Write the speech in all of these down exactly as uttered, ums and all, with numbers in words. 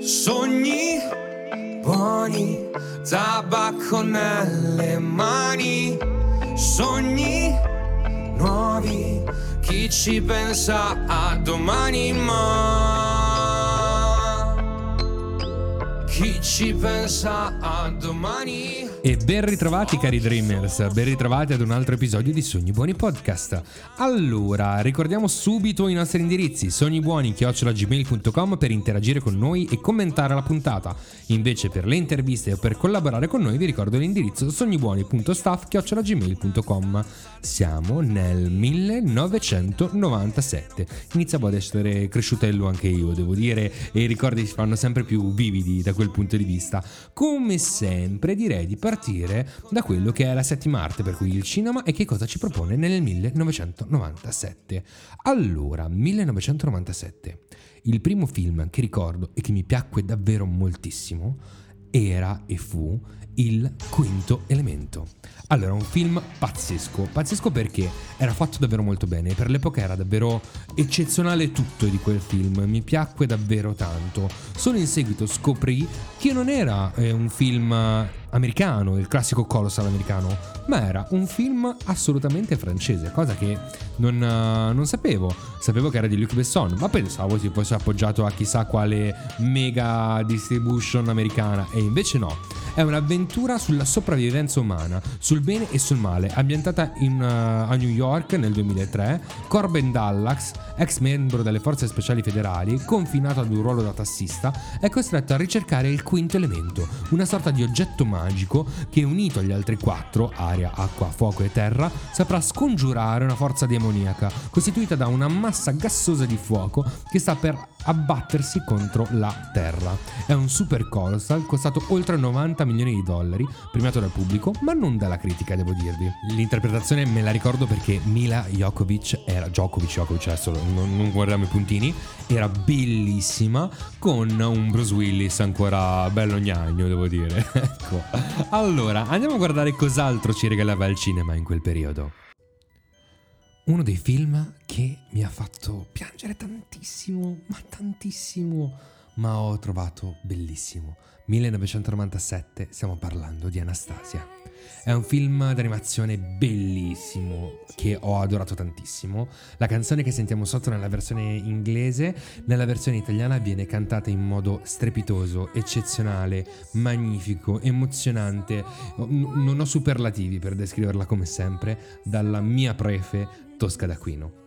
Sogni buoni, tabacco nelle mani, sogni nuovi, chi ci pensa a domani, ma chi ci pensa a domani. E ben ritrovati cari Dreamers, ben ritrovati ad un altro episodio di Sogni Buoni Podcast. Allora, ricordiamo subito i nostri indirizzi: sognibuoni chiocciola gmail punto com per interagire con noi e commentare la puntata. Invece per le interviste o per collaborare con noi vi ricordo l'indirizzo sognibuoni punto staff chiocciola gmail punto com. Siamo nel millenovecentonovantasette. Iniziavo ad essere cresciutello anche io, devo dire, e i ricordi si fanno sempre più vividi da quel punto di vista. Come sempre direi di partire da quello che è la settima arte, per cui il cinema, e che cosa ci propone nel millenovecentonovantasette. Allora, millenovecentonovantasette, il primo film che ricordo e che mi piacque davvero moltissimo era e fu Il Quinto Elemento. Allora, un film pazzesco, pazzesco perché era fatto davvero molto bene, per l'epoca era davvero eccezionale tutto di quel film, mi piacque davvero tanto. Solo in seguito scoprì che non era eh, un film americano, il classico colossal americano, ma era un film assolutamente francese, cosa che non, non sapevo. Sapevo che era di Luc Besson, ma pensavo si fosse appoggiato a chissà quale mega distribution americana, e invece no. È un'avventura sulla sopravvivenza umana, sul bene e sul male, ambientata in, uh, a New York nel duemilatré. Corben Dallax, ex membro delle forze speciali federali, confinato ad un ruolo da tassista, è costretto a ricercare il quinto elemento, una sorta di oggetto magico che, unito agli altri quattro, aria, acqua, fuoco e terra, saprà scongiurare una forza demoniaca costituita da una massa gassosa di fuoco che sta per abbattersi contro la terra. È un super colossal costato oltre novanta milioni di dollari, premiato dal pubblico ma non dalla critica, devo dirvi. L'interpretazione me la ricordo perché Mila Jokovic era Jokovic, Jokovic adesso non, non guardiamo i puntini, era bellissima, con un Bruce Willis ancora bello gnagno, devo dire. Ecco, allora andiamo a guardare cos'altro ci regalava il cinema in quel periodo. Uno dei film che mi ha fatto piangere tantissimo, ma tantissimo, ma ho trovato bellissimo. millenovecentonovantasette, stiamo parlando di Anastasia. È un film d'animazione bellissimo che ho adorato tantissimo. La canzone che sentiamo sotto nella versione inglese, nella versione italiana viene cantata in modo strepitoso, eccezionale, magnifico, emozionante. Non ho superlativi per descriverla, come sempre, dalla mia prefe Tosca d'Aquino.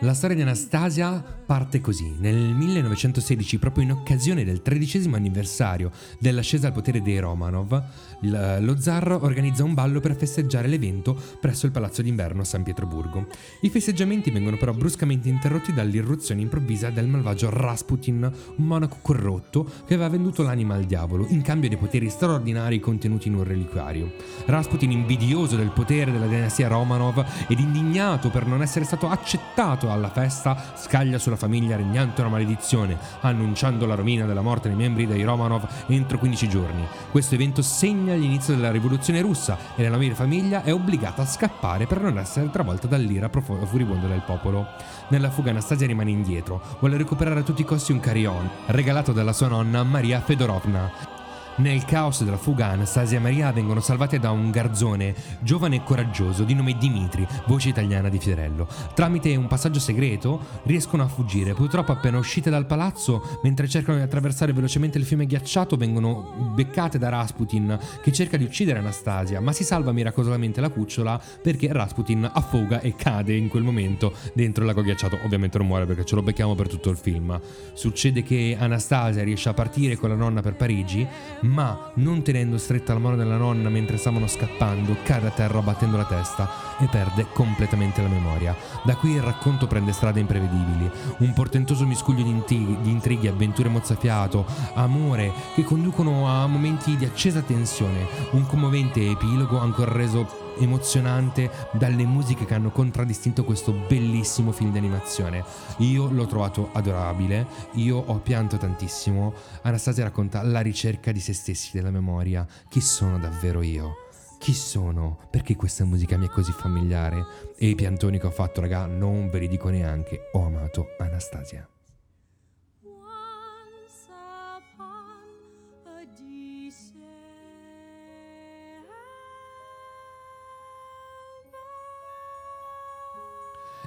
La storia di Anastasia parte così. Nel millenovecentosedici, proprio in occasione del tredicesimo anniversario dell'ascesa al potere dei Romanov, lo zar organizza un ballo per festeggiare l'evento presso il Palazzo d'Inverno a San Pietroburgo. I festeggiamenti vengono però bruscamente interrotti dall'irruzione improvvisa del malvagio Rasputin, un monaco corrotto che aveva venduto l'anima al diavolo in cambio di poteri straordinari contenuti in un reliquiario. Rasputin, invidioso del potere della dinastia Romanov ed indignato per non essere stato accettato alla festa, scaglia sulla famiglia regnante una maledizione, annunciando la rovina della morte dei membri dei Romanov entro quindici giorni. Questo evento segna l'inizio della rivoluzione russa e la nobile famiglia è obbligata a scappare per non essere travolta dall'ira furibonda del popolo. Nella fuga Anastasia rimane indietro, vuole recuperare a tutti i costi un carillon regalato dalla sua nonna Maria Fedorovna. Nel caos della fuga, Anastasia e Maria vengono salvate da un garzone giovane e coraggioso di nome Dimitri, voce italiana di Fiorello. Tramite un passaggio segreto riescono a fuggire. Purtroppo, appena uscite dal palazzo, mentre cercano di attraversare velocemente il fiume ghiacciato, vengono beccate da Rasputin, che cerca di uccidere Anastasia, ma si salva miracolosamente la cucciola perché Rasputin affoga e cade in quel momento dentro il lago ghiacciato. Ovviamente non muore perché ce lo becchiamo per tutto il film. Succede che Anastasia riesce a partire con la nonna per Parigi, ma non tenendo stretta la mano della nonna mentre stavano scappando, cade a terra battendo la testa e perde completamente la memoria. Da qui il racconto prende strade imprevedibili, un portentoso miscuglio di intrighi, di intrighi, avventure mozzafiato, amore che conducono a momenti di accesa tensione, un commovente epilogo ancora reso emozionante dalle musiche che hanno contraddistinto questo bellissimo film d'animazione. Io l'ho trovato adorabile, io ho pianto tantissimo. Anastasia racconta la ricerca di se stessi, della memoria. Chi sono davvero io? Chi sono? Perché questa musica mi è così familiare? E i piantoni che ho fatto, raga, non ve li dico neanche. Ho amato Anastasia.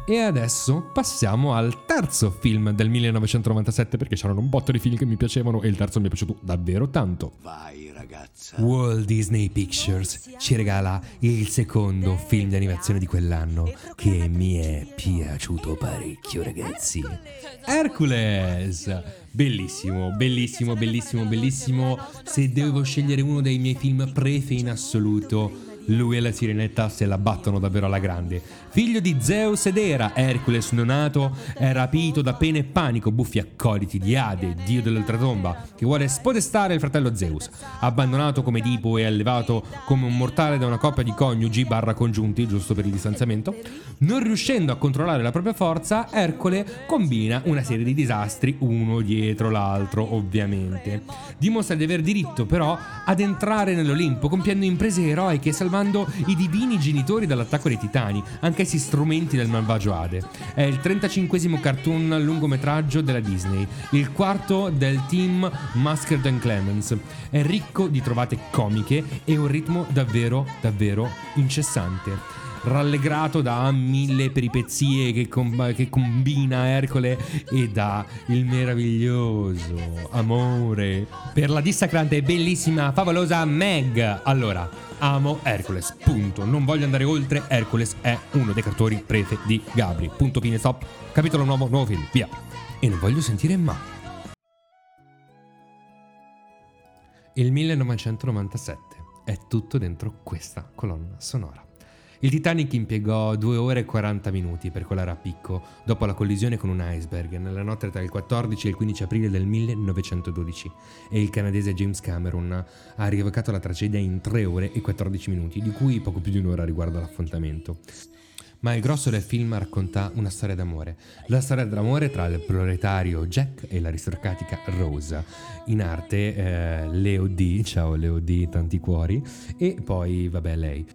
E adesso passiamo al terzo film del millenovecentonovantasette, perché c'erano un botto di film che mi piacevano e il terzo mi è piaciuto davvero tanto. Vai ragazza. Walt Disney Pictures ci regala il secondo film di animazione di quell'anno che mi è piaciuto parecchio, ragazzi. Hercules! Bellissimo, bellissimo, bellissimo, bellissimo. Se devo scegliere uno dei miei film prefe in assoluto, lui e la sirenetta se la battono davvero alla grande. Figlio di Zeus ed Era, Hercules neonato è rapito da pena e panico, buffi accoliti di Ade, dio dell'oltretomba, che vuole spodestare il fratello Zeus. Abbandonato come Edipo e allevato come un mortale da una coppia di coniugi barra congiunti, giusto per il distanziamento, non riuscendo a controllare la propria forza, Ercole combina una serie di disastri uno dietro l'altro, ovviamente. Dimostra di aver diritto però ad entrare nell'Olimpo, compiendo imprese eroiche e salvando i divini genitori dall'attacco dei Titani, anch'essi strumenti del malvagio Ade. È il trentacinquesimo cartoon lungometraggio della Disney, il quarto del team Musker and Clements. È ricco di trovate comiche e un ritmo davvero, davvero incessante. Rallegrato da mille peripezie che, com- che combina Ercole e da il meraviglioso amore per la dissacrante e bellissima favolosa Meg. Allora, amo Hercules, punto. Non voglio andare oltre. Hercules è uno dei cartori prefe di Gabri, punto, fine, stop. Capitolo nuovo, nuovo film, via. E non voglio sentire ma. Il millenovecentonovantasette è tutto dentro questa colonna sonora. Il Titanic impiegò due ore e quaranta minuti per colare a picco dopo la collisione con un iceberg nella notte tra il quattordici e il quindici aprile del millenovecentododici, e il canadese James Cameron ha rievocato la tragedia in tre ore e quattordici minuti, di cui poco più di un'ora riguarda l'affontamento. Ma il grosso del film racconta una storia d'amore, la storia d'amore tra il proletario Jack e l'aristocratica Rosa, in arte eh, Leo D, ciao Leo D, tanti cuori, e poi vabbè lei.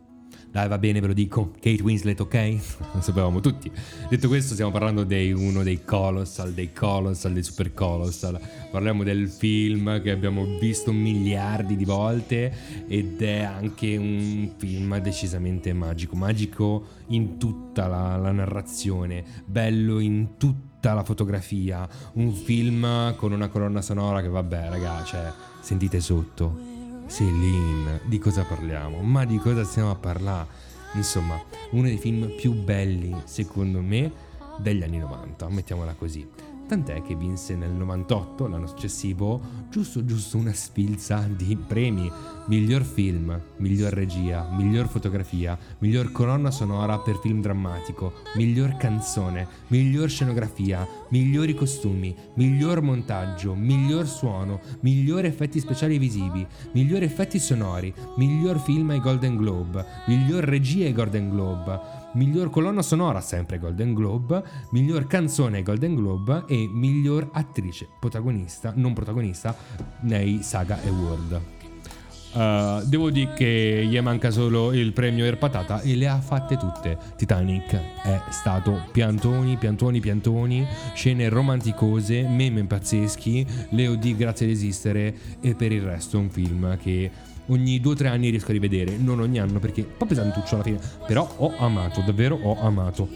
Dai, va bene, ve lo dico, Kate Winslet, ok? Lo sapevamo tutti. Detto questo, stiamo parlando di uno dei colossal, dei colossal, dei super colossal. Parliamo del film che abbiamo visto miliardi di volte ed è anche un film decisamente magico. Magico in tutta la, la narrazione, bello in tutta la fotografia. Un film con una colonna sonora che, vabbè, raga, cioè, sentite sotto. Céline, di cosa parliamo? Ma di cosa stiamo a parlare? Insomma, uno dei film più belli, secondo me, degli anni novanta, mettiamola così. Tant'è che vinse nel novantotto, l'anno successivo, giusto giusto una sfilza di premi. Miglior film, miglior regia, miglior fotografia, miglior colonna sonora per film drammatico, miglior canzone, miglior scenografia, migliori costumi, miglior montaggio, miglior suono, migliori effetti speciali visivi, migliori effetti sonori, miglior film ai Golden Globe, miglior regia ai Golden Globe, miglior colonna sonora sempre Golden Globe, miglior canzone Golden Globe e miglior attrice protagonista, non protagonista, nei Saga Award. Uh, devo dire che gli manca solo il premio Er Patata e le ha fatte tutte. Titanic è stato piantoni, piantoni, piantoni, scene romanticose, meme pazzeschi, Leo D grazie ad esistere, e per il resto un film che ogni due o tre anni riesco a rivedere, non ogni anno perché è un po' pesantuccio alla fine, però ho amato, davvero ho amato.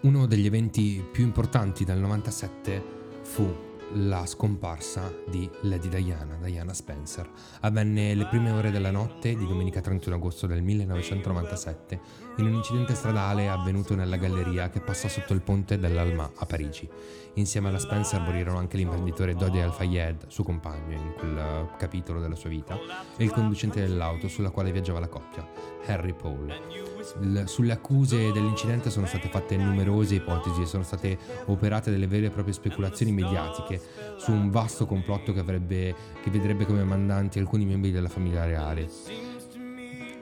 Uno degli eventi più importanti del novantasette fu la scomparsa di Lady Diana, Diana Spencer. Avvenne le prime ore della notte di domenica trentuno agosto del millenovecentonovantasette in un incidente stradale avvenuto nella galleria che passa sotto il ponte dell'Alma a Parigi. Insieme alla Spencer morirono anche l'imprenditore Dodi Al-Fayed, suo compagno in quel capitolo della sua vita, e il conducente dell'auto sulla quale viaggiava la coppia, Harry Paul. L- sulle accuse dell'incidente sono state fatte numerose ipotesi e sono state operate delle vere e proprie speculazioni mediatiche su un vasto complotto che, avrebbe, che vedrebbe come mandanti alcuni membri della famiglia reale.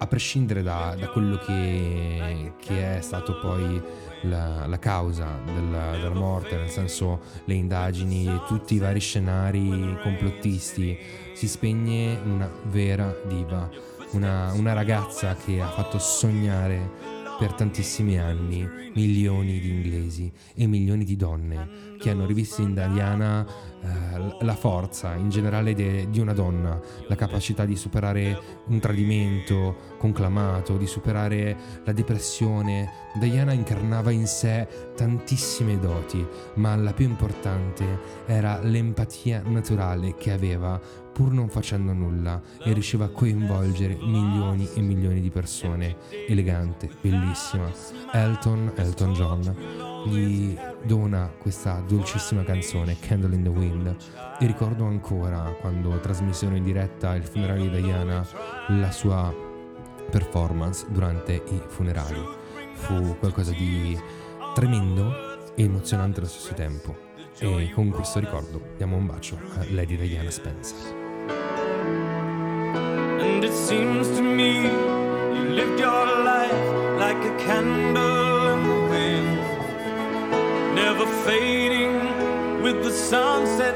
A prescindere da, da quello che, che è stato poi la, la causa della, della morte, nel senso le indagini e tutti i vari scenari complottisti, si spegne una vera diva, una, una ragazza che ha fatto sognare per tantissimi anni milioni di inglesi e milioni di donne che hanno rivisto in Diana eh, la forza in generale de, di una donna, la capacità di superare un tradimento conclamato, di superare la depressione. Diana incarnava in sé tantissime doti, ma la più importante era l'empatia naturale che aveva pur non facendo nulla, e riusciva a coinvolgere milioni e milioni di persone. Elegante, bellissima. Elton, Elton John, gli dona questa dolcissima canzone, Candle in the Wind, e ricordo ancora quando trasmissero in diretta il funerale di Diana, la sua performance durante i funerali. Fu qualcosa di tremendo e emozionante allo stesso tempo, e con questo ricordo diamo un bacio a Lady Diana Spencer. And it seems to me you lived your life like a candle in the wind, never fading with the sunset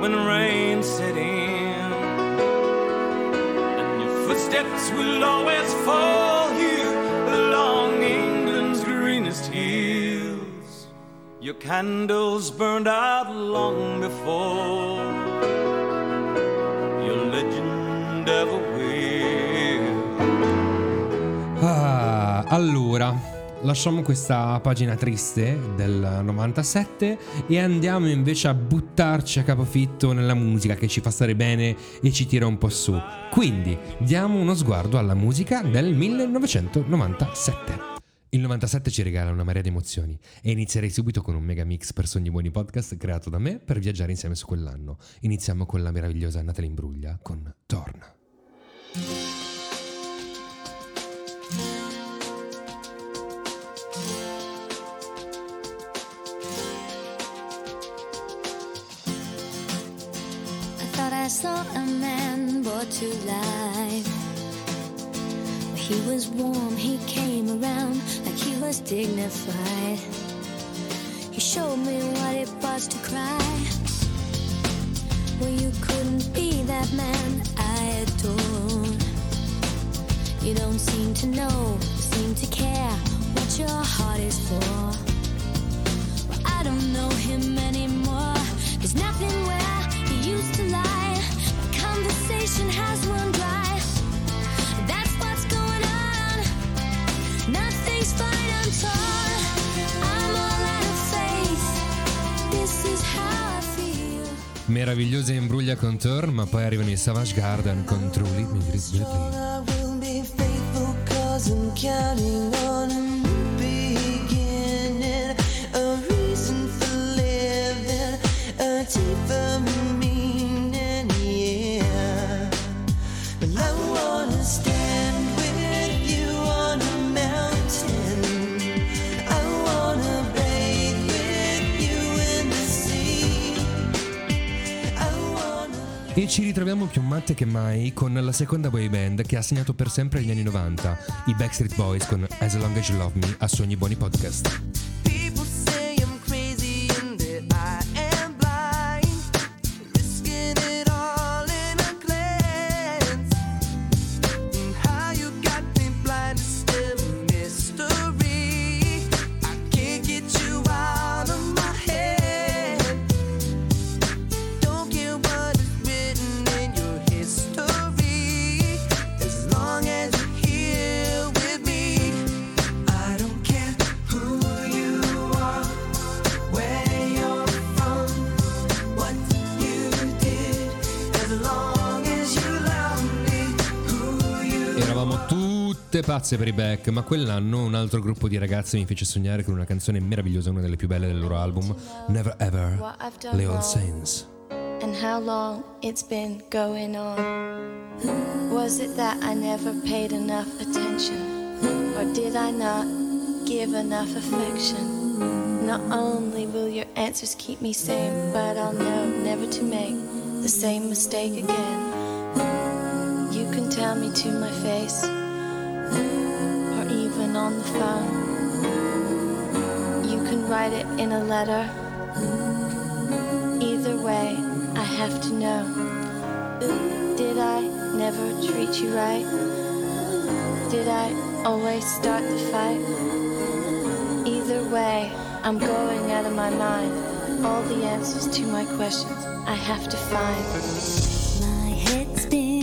when rain set in. And your footsteps will always fall here along England's greenest hills. Your candles burned out long before your legend. Ah, allora, lasciamo questa pagina triste del novantasette e andiamo invece a buttarci a capofitto nella musica che ci fa stare bene e ci tira un po' su. Quindi diamo uno sguardo alla musica del millenovecentonovantasette. Il novantasette ci regala una marea di emozioni e inizierei subito con un mega mix per Sogni Buoni Podcast creato da me per viaggiare insieme su quell'anno. Iniziamo con la meravigliosa Natalie Imbruglia con Torna. I thought I saw a man born to life. He was warm, he came around like he was dignified. He showed me what it was to cry. Well, you couldn't be that man I adored. You don't seem to know, seem to care what your heart is for. Well, I don't know him anymore. There's nothing where he used to lie. My conversation has run dry. Nothing's fine, I'm torn. I'm all out of faith. This is how I feel. Meravigliosa Imbruglia con Turn, ma poi arrivano i Savage Garden con Truly Me Gris Betty. I will be faithful cause I'm counting on a new beginning, a reason for living, a deeper meaning, yeah. But I wanna stand with you on a e ci ritroviamo più matte che mai con la seconda boy band che ha segnato per sempre gli anni novanta, i Backstreet Boys con As Long As You Love Me a Sogni Buoni Podcast. pazze per i Beck, ma quell'anno un altro gruppo di ragazze mi fece sognare con una canzone meravigliosa, una delle più belle del loro album, Never Ever, The Old Saints. And how long it's been going on. Was it that I never paid enough attention? Or did I not give enough affection? Not only will your answers keep me sane, but I'll know never to make the same mistake again. You can tell me to my face, or even on the phone. You can write it in a letter. Either way, I have to know. Did I never treat you right? Did I always start the fight? Either way, I'm going out of my mind. All the answers to my questions I have to find. My head's been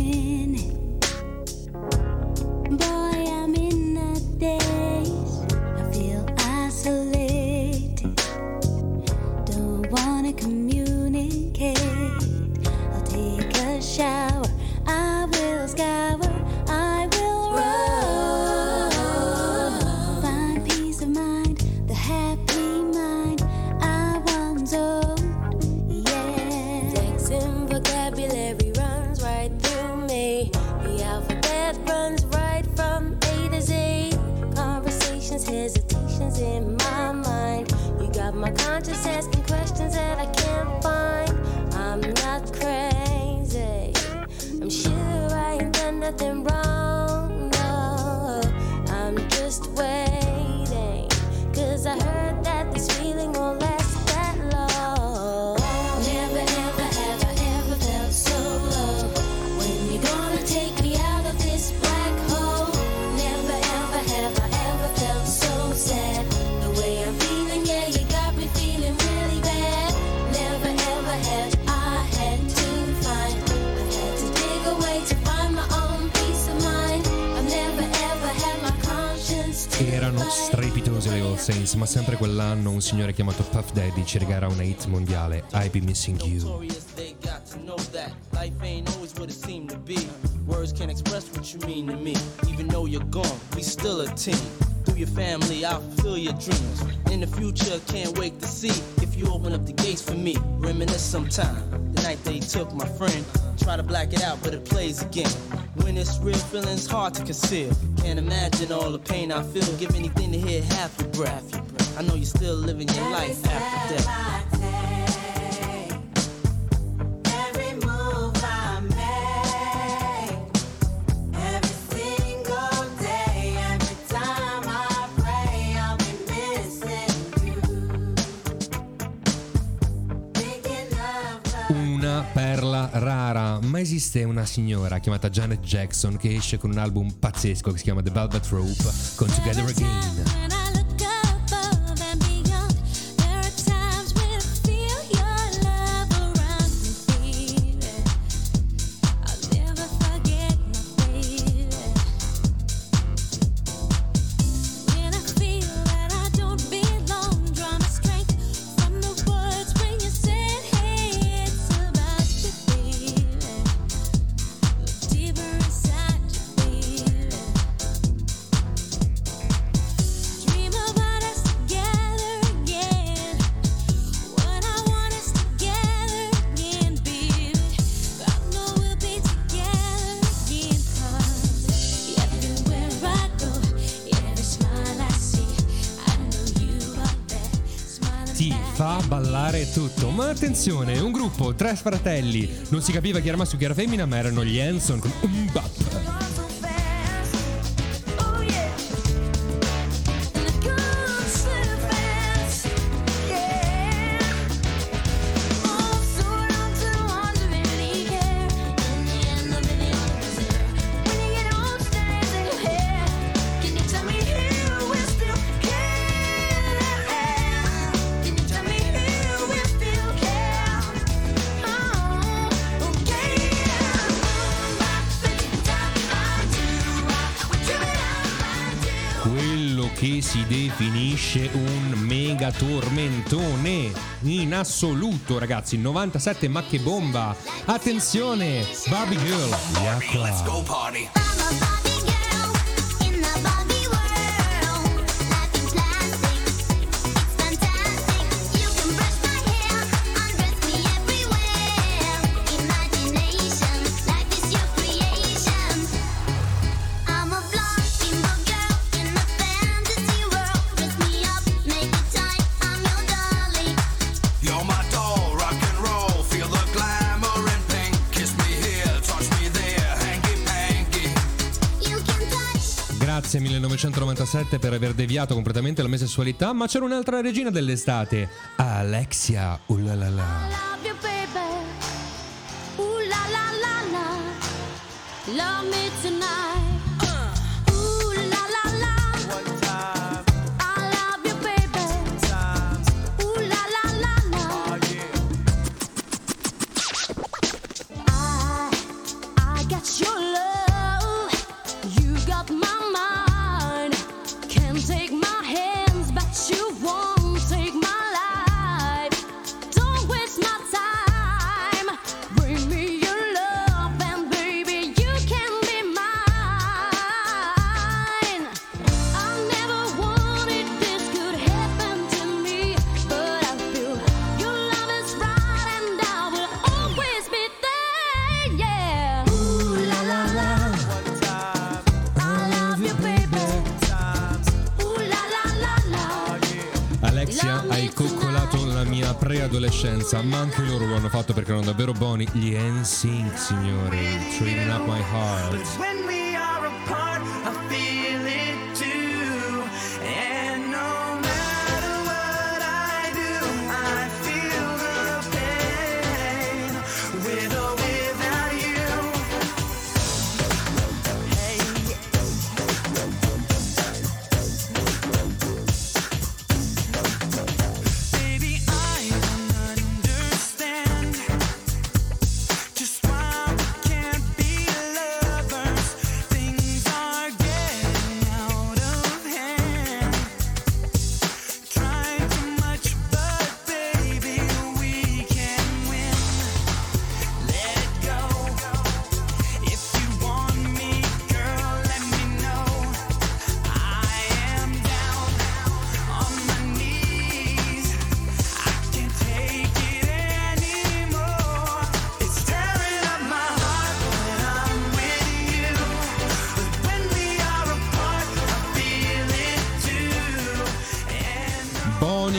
ma sempre quell'anno un signore chiamato Puff Daddy ci regala una hit mondiale, I'll Be Missing You. Words can't express what you mean to me. Even though you're gone, we still a team. Through your family, I'll fulfill your dreams. In the future, can't wait to see if you open up the gates for me. Reminisce sometime, the night they took my friend. Try to black it out, but it plays again. When it's real, feeling's hard to conceal. Can't imagine all the pain I feel. Give anything to hear half your breath. I know you're still living your life after death. Perla rara, ma esiste una signora chiamata Janet Jackson che esce con un album pazzesco che si chiama The Velvet Rope con Together Again. Tutto, ma attenzione, un gruppo, tre fratelli, non si capiva chi era maschio e chi era femmina, ma erano gli Hanson con un bap. Che si definisce un mega tormentone in assoluto, ragazzi. novantasette, ma che bomba! Attenzione, Barbie Girl, let's go party. millenovecentonovantasette per aver deviato completamente la mia sessualità, ma c'era un'altra regina dell'estate, Alexia. Uh la la la. I love you baby. Uh la la la la. Love me tonight. Preadolescenza, ma anche loro lo hanno fatto perché erano davvero buoni, gli N Sync, signori. Trading Up My Heart.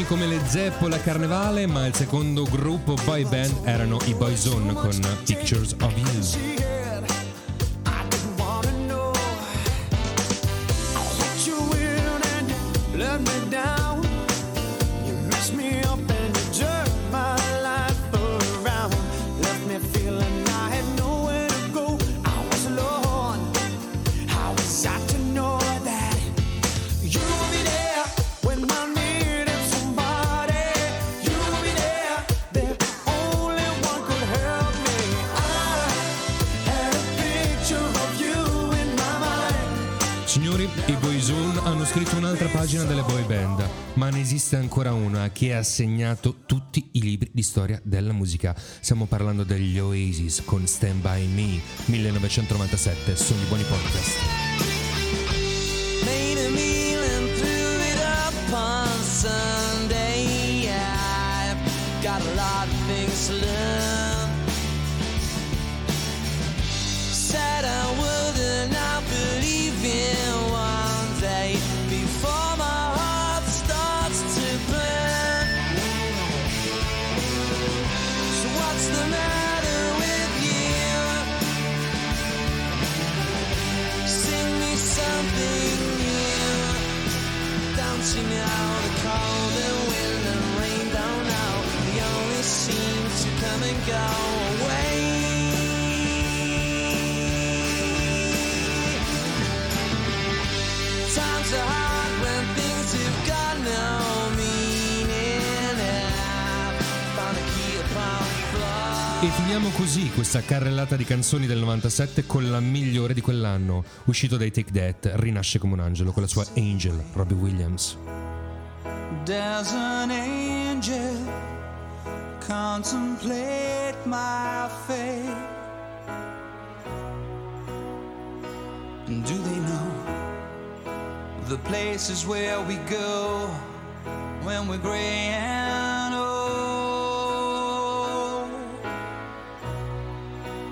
Come le Zeppola Carnevale, ma il secondo gruppo boy band erano i Boyzone con Pictures of You. Pagina delle boy band, ma ne esiste ancora una che ha segnato tutti i libri di storia della musica. Stiamo parlando degli Oasis con Stand By Me, millenovecentonovantasette, sono i buoni podcast. Made a meal and threw it up on Sunday. I've got a lot of things to learn. Said I wouldn't, I believe in one day. Before my heart starts to burn. So what's the matter with you? Sing me something new. Dancing out the cold and wind and rain down out. They only seem to come and go away. Times are hard when things have got no meaning. Found a key upon the floor. E finiamo così questa carrellata di canzoni del novantasette con la migliore di quell'anno. Uscito dai Take That, rinasce come un angelo con la sua Angel, Robbie Williams. Does an angel contemplate my fate? And do they know the places where we go when we're gray and old?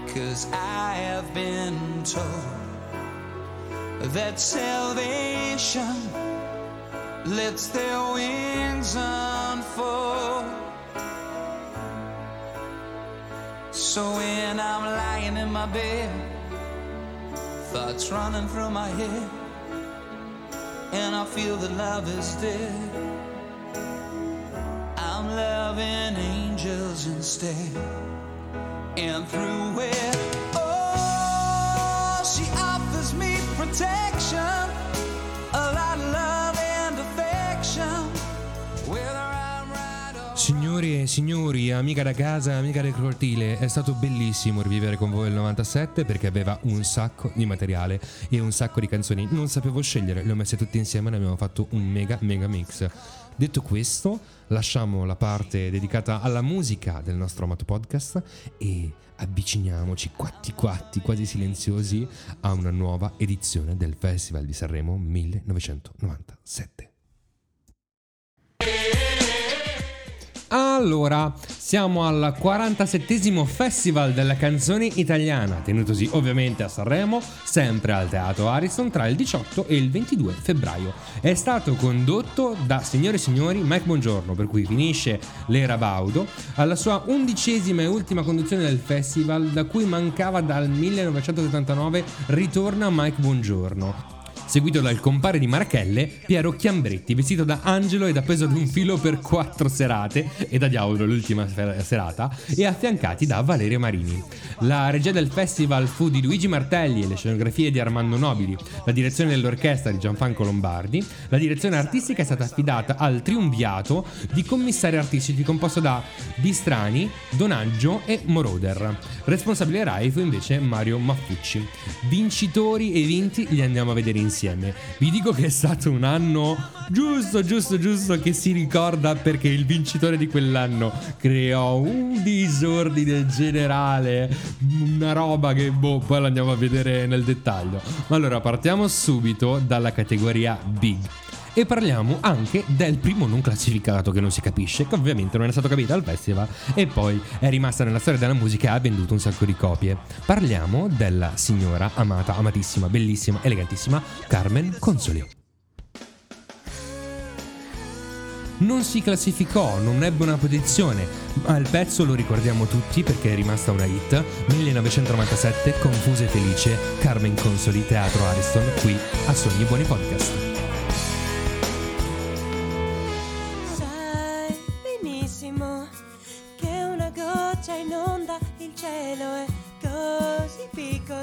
'Cause I have been told that salvation lets their wings unfold. So when I'm lying in my bed, thoughts running through my head, and I feel that love is dead. I'm loving angels instead, and through it, oh, she offers me protection, a lot of love and affection. With her I'm right away. Signori e signori, amica da casa, amica del cortile, è stato bellissimo rivivere con voi il novantasette perché aveva un sacco di materiale e un sacco di canzoni. Non sapevo scegliere, le ho messe tutte insieme e ne abbiamo fatto un mega mega mix. Detto questo, lasciamo la parte dedicata alla musica del nostro amato podcast e avviciniamoci quatti quatti, quasi silenziosi, a una nuova edizione del Festival di Sanremo millenovecentonovantasette. Allora, siamo al quarantasettesimo Festival della Canzone Italiana, tenutosi ovviamente a Sanremo, sempre al Teatro Ariston, tra il diciotto e il ventidue febbraio. È stato condotto da, signore e signori, Mike Bongiorno, per cui finisce l'era Baudo, alla sua undicesima e ultima conduzione del festival, da cui mancava dal millenovecentosettantanove ritorna Mike Bongiorno, seguito dal compare di Marachelle, Piero Chiambretti, vestito da angelo ed appeso ad un filo per quattro serate, e da diavolo l'ultima serata, e affiancati da Valerio Marini. La regia del festival fu di Luigi Martelli e le scenografie di Armando Nobili, la direzione dell'orchestra di Gianfranco Lombardi, la direzione artistica è stata affidata al triumviato di commissari artistici composto da Bistrani, Donaggio e Moroder. Responsabile Rai fu invece Mario Maffucci. Vincitori e vinti li andiamo a vedere insieme. Insieme. Vi dico che è stato un anno giusto, giusto, giusto che si ricorda, perché il vincitore di quell'anno creò un disordine generale, una roba che boh, poi la andiamo a vedere nel dettaglio. Ma allora partiamo subito dalla categoria Big e parliamo anche del primo non classificato che non si capisce, che ovviamente non è stato capito al festival e poi è rimasta nella storia della musica e ha venduto un sacco di copie. Parliamo della signora amata, amatissima, bellissima, elegantissima Carmen Consoli. Non si classificò, non ebbe una posizione, ma il pezzo lo ricordiamo tutti perché è rimasta una hit. millenovecentonovantasette, Confusa e Felice, Carmen Consoli, Teatro Ariston, qui a Sogni Buoni Podcast. Inonda il cielo, è così piccolo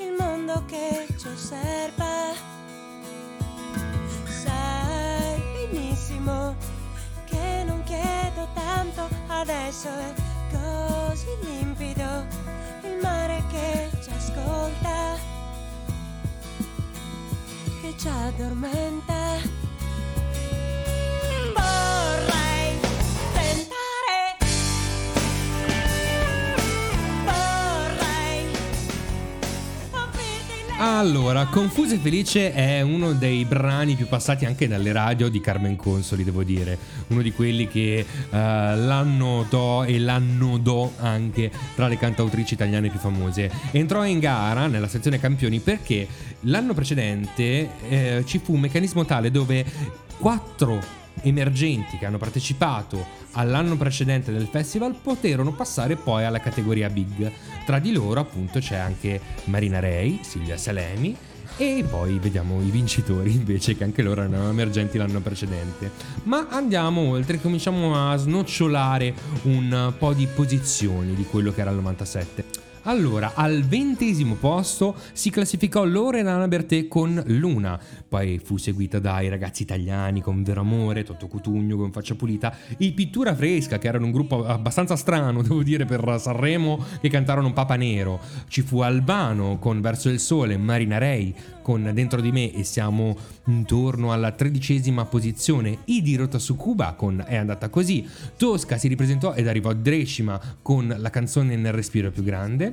il mondo che ci osserva. Sai benissimo che non chiedo tanto, adesso è così limpido il mare che ci ascolta, che ci addormenta. Vorrei Allora, Confusa e Felice è uno dei brani più passati anche dalle radio di Carmen Consoli, devo dire. Uno di quelli che uh, l'annotò e l'annodò anche tra le cantautrici italiane più famose. Entrò in gara nella sezione campioni perché l'anno precedente eh, ci fu un meccanismo tale dove quattro emergenti che hanno partecipato all'anno precedente del festival poterono passare poi alla categoria Big. Tra di loro appunto c'è anche Marina Rei, Silvia Salemi, e poi vediamo i vincitori invece, che anche loro erano emergenti l'anno precedente. Ma andiamo oltre, cominciamo a snocciolare un po' di posizioni di quello che era il novantasette. Allora, al ventesimo posto si classificò Loredana Bertè con Luna, poi fu seguita dai Ragazzi Italiani con Vero Amore, Toto Cutugno con Faccia Pulita, i Pittura Fresca, che erano un gruppo abbastanza strano, devo dire, per Sanremo, che cantarono Papa Nero. Ci fu Albano con Verso il Sole, Marina Rei con Dentro di me, e siamo intorno alla tredicesima posizione. Idi Rota su Cuba con È andata così. Tosca si ripresentò ed arrivò a decima con la canzone Nel respiro più grande.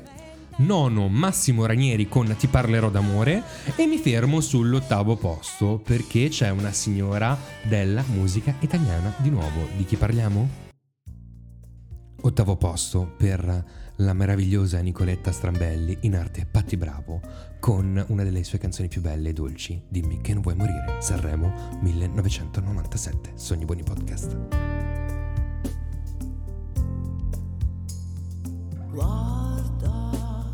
Nono, Massimo Ranieri con Ti parlerò d'amore. E mi fermo sull'ottavo posto perché c'è una signora della musica italiana di nuovo. Di chi parliamo? Ottavo posto per la meravigliosa Nicoletta Strambelli, in arte Patti Bravo, con una delle sue canzoni più belle e dolci, Dimmi che non vuoi morire. Sanremo millenovecentonovantasette, Sogni Buoni Podcast. Guarda,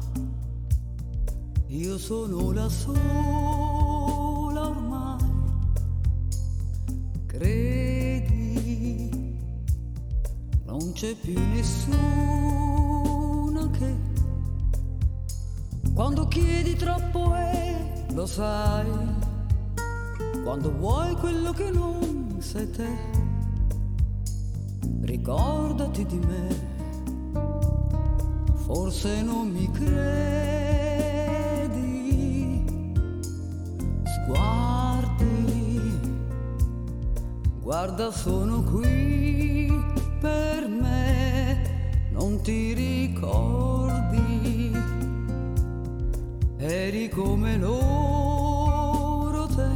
io sono la sola ormai Credi, non c'è più nessuno che quando chiedi troppo e lo sai, quando vuoi quello che non sei te, ricordati di me, forse non mi credi, sguarda. Guarda, sono qui per me, non ti ricordi, eri come loro te,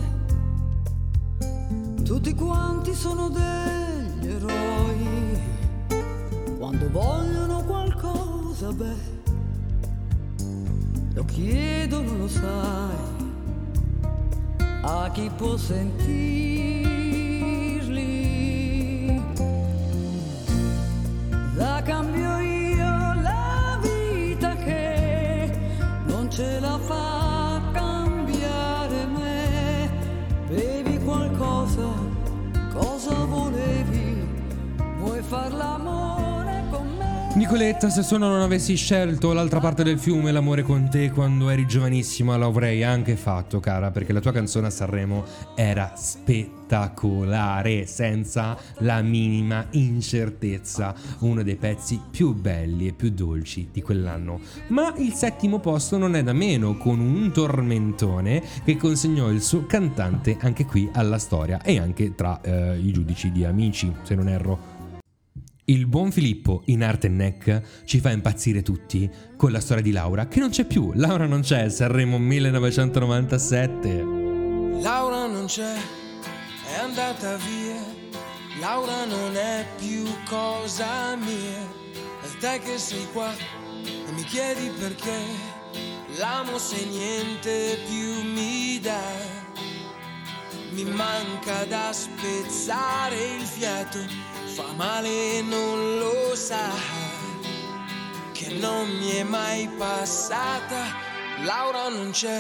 tutti quanti sono degli eroi, quando vogliono qualcosa, beh, lo chiedono, lo sai, a chi può sentire. La cambio io la vita che non ce la fa cambiare me. Bevi qualcosa, cosa volevi? Vuoi far l'amore con me? Nicoletta, se solo non avessi scelto l'altra parte del fiume, l'amore con te, quando eri giovanissima, l'avrei anche fatto, cara, perché la tua canzone a Sanremo era spettacolare. Spettacolare, senza la minima incertezza, uno dei pezzi più belli e più dolci di quell'anno. Ma il settimo posto non è da meno, con un tormentone che consegnò il suo cantante anche qui alla storia e anche tra eh, i giudici di Amici, se non erro. Il buon Filippo in Art and Neck ci fa impazzire tutti con la storia di Laura, che non c'è più. Laura non c'è, Sanremo millenovecentonovantasette. Laura non c'è, è andata via, Laura non è più cosa mia, e te che sei qua e mi chiedi perché, l'amo se niente più mi dà, mi manca da spezzare il fiato, fa male e non lo sa, che non mi è mai passata, Laura non c'è,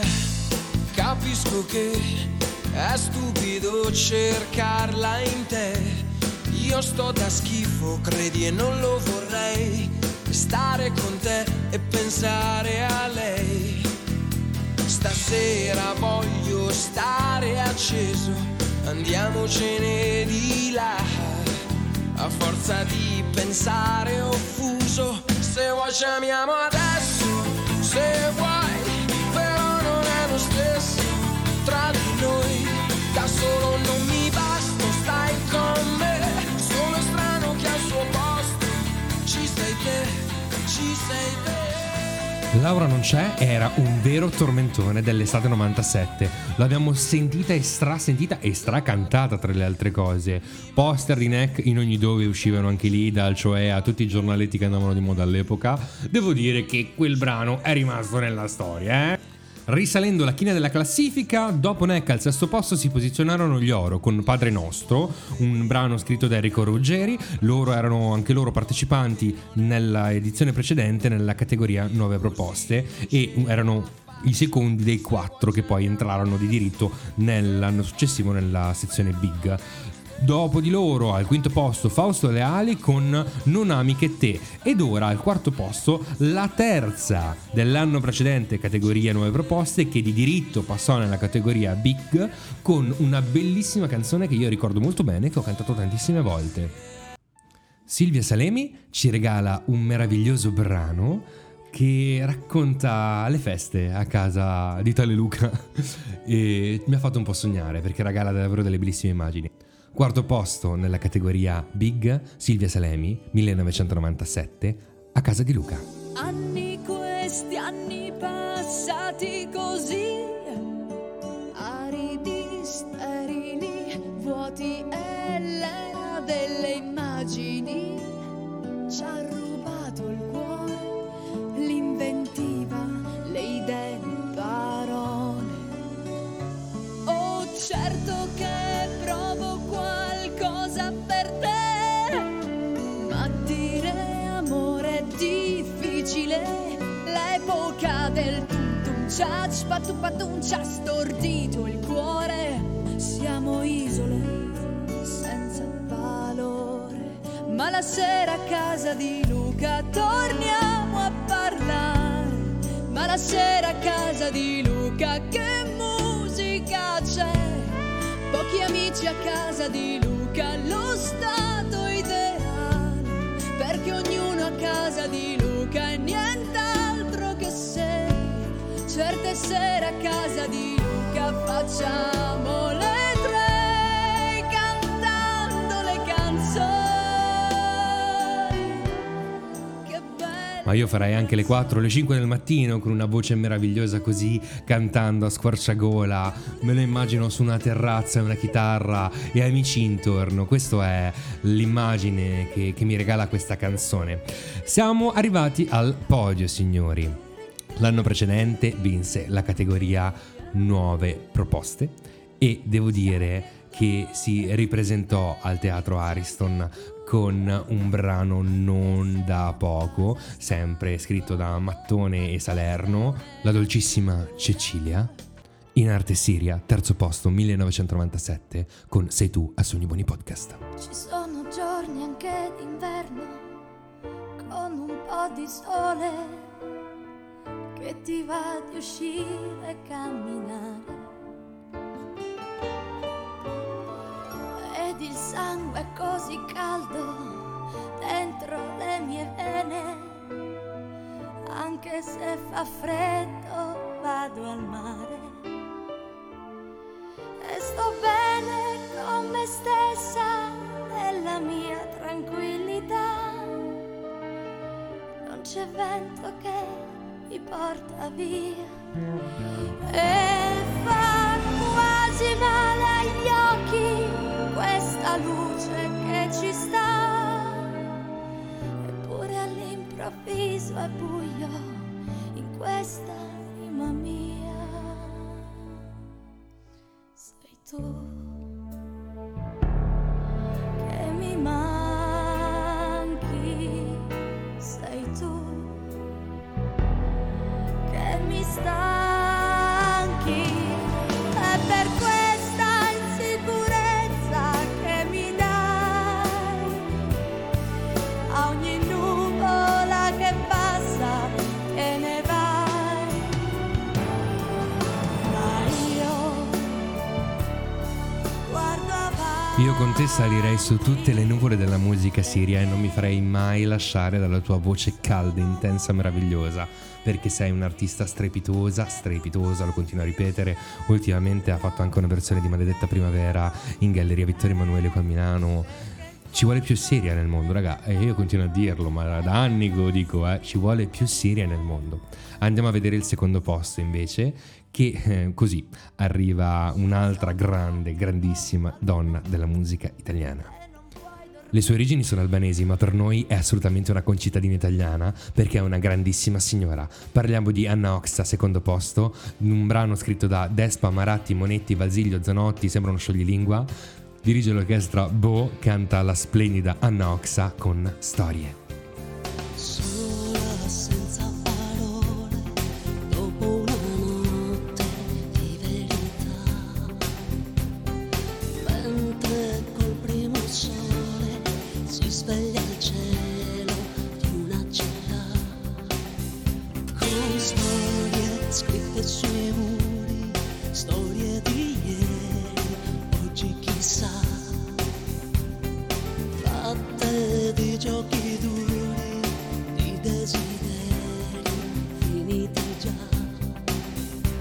capisco che è stupido cercarla in te, io sto da schifo, credi e non lo vorrei, stare con te e pensare a lei, stasera voglio stare acceso, andiamocene di là, a forza di pensare offuso, se vuoi ci amiamo adesso, se vuoi, però non è lo stesso, tra di noi da solo non mi basto, stai con me, sono strano che al suo posto ci sei te, ci sei te. Laura non c'è era un vero tormentone dell'estate novantasette, l'abbiamo sentita e strasentita e stracantata tra le altre cose, poster di Neck in ogni dove uscivano, anche lì dal Cioè a tutti i giornaletti che andavano di moda all'epoca. Devo dire che quel brano è rimasto nella storia, eh. Risalendo la china della classifica, dopo Neck al sesto posto si posizionarono gli Oro con Padre Nostro, un brano scritto da Enrico Ruggeri. Loro erano anche loro partecipanti nella edizione precedente nella categoria Nuove Proposte e erano i secondi dei quattro che poi entrarono di diritto nell'anno successivo nella sezione Big. Dopo di loro al quinto posto Fausto Leali con Non ami che te, ed ora al quarto posto la terza dell'anno precedente categoria Nuove Proposte, che di diritto passò nella categoria Big con una bellissima canzone che io ricordo molto bene, che ho cantato tantissime volte. Silvia Salemi ci regala un meraviglioso brano che racconta le feste a casa di tale Luca e mi ha fatto un po' sognare perché regala davvero delle bellissime immagini. Quarto posto nella categoria Big, Silvia Salemi, millenovecentonovantasette, A casa di Luca. Anni questi, anni passati così, aridi, sterili, vuoti, è l'era delle immagini, ci ha rubato il cuore, l'inventiva, le idee, le parole. Oh, certo che l'epoca del tutto c'ha spatto patun, ci ha stordito il cuore, siamo isole sera a casa di Luca torniamo a parlare, ma la sera a casa di Luca che musica c'è? Pochi amici a casa di Luca, lo stato ideale, perché ognuno a casa di Luca è nient'altro che sé. Certe sere a casa di Luca facciamo le tre cantando le canzoni. Che bello. Ma io farei anche le quattro, le cinque del mattino con una voce meravigliosa così, cantando a squarciagola. Me lo immagino su una terrazza e una chitarra e amici intorno. Questa è l'immagine che, che mi regala questa canzone. Siamo arrivati al podio, signori. L'anno precedente vinse la categoria Nuove Proposte e devo dire che si ripresentò al Teatro Ariston con un brano non da poco, sempre scritto da Mattone e Salerno, La dolcissima Cecilia, in arte Siria, terzo posto millenovecentonovantasette, con Sei tu a Sogni Buoni Podcast. Ci sono giorni anche d'inverno con un po' di sole che ti va di uscire e camminare, ed il sangue è così caldo dentro le mie vene, anche se fa freddo vado al mare e sto bene con me stessa nella mia tranquillità, non c'è vento che mi porta via e fa quasi male agli occhi questa luce che ci sta, eppure all'improvviso è buio in questa anima mia. Sei tu che mi manchi, sei tu che mi stanchi, è per questa insicurezza che mi dai, a ogni nuvola che passa te ne vai, ma io guardo avanti. Io con te salirei su tutte le nuvole della musica siria e non mi farei mai lasciare dalla tua voce calda, intensa, meravigliosa, perché sei un'artista strepitosa, strepitosa, lo continuo a ripetere. Ultimamente ha fatto anche una versione di Maledetta Primavera in Galleria Vittorio Emanuele qua a Milano. Ci vuole più Siria nel mondo, raga, e io continuo a dirlo, ma da anni lo dico, eh, ci vuole più Siria nel mondo. Andiamo a vedere il secondo posto invece, che eh, così arriva un'altra grande, grandissima donna della musica italiana. Le sue origini sono albanesi, ma per noi è assolutamente una concittadina italiana, perché è una grandissima signora. Parliamo di Anna Oxa, secondo posto, un brano scritto da Despa, Maratti, Monetti, Vasilio, Zanotti, sembra uno scioglilingua. Dirige l'orchestra Bo, canta la splendida Anna Oxa con Storie. Sola, senza parole, dopo una notte di verità, mentre col primo sole si sveglia il cielo di una città, con storie scritte sui muri, storie di ieri, oggi chissà, fatte di giochi duri, di desideri finiti già,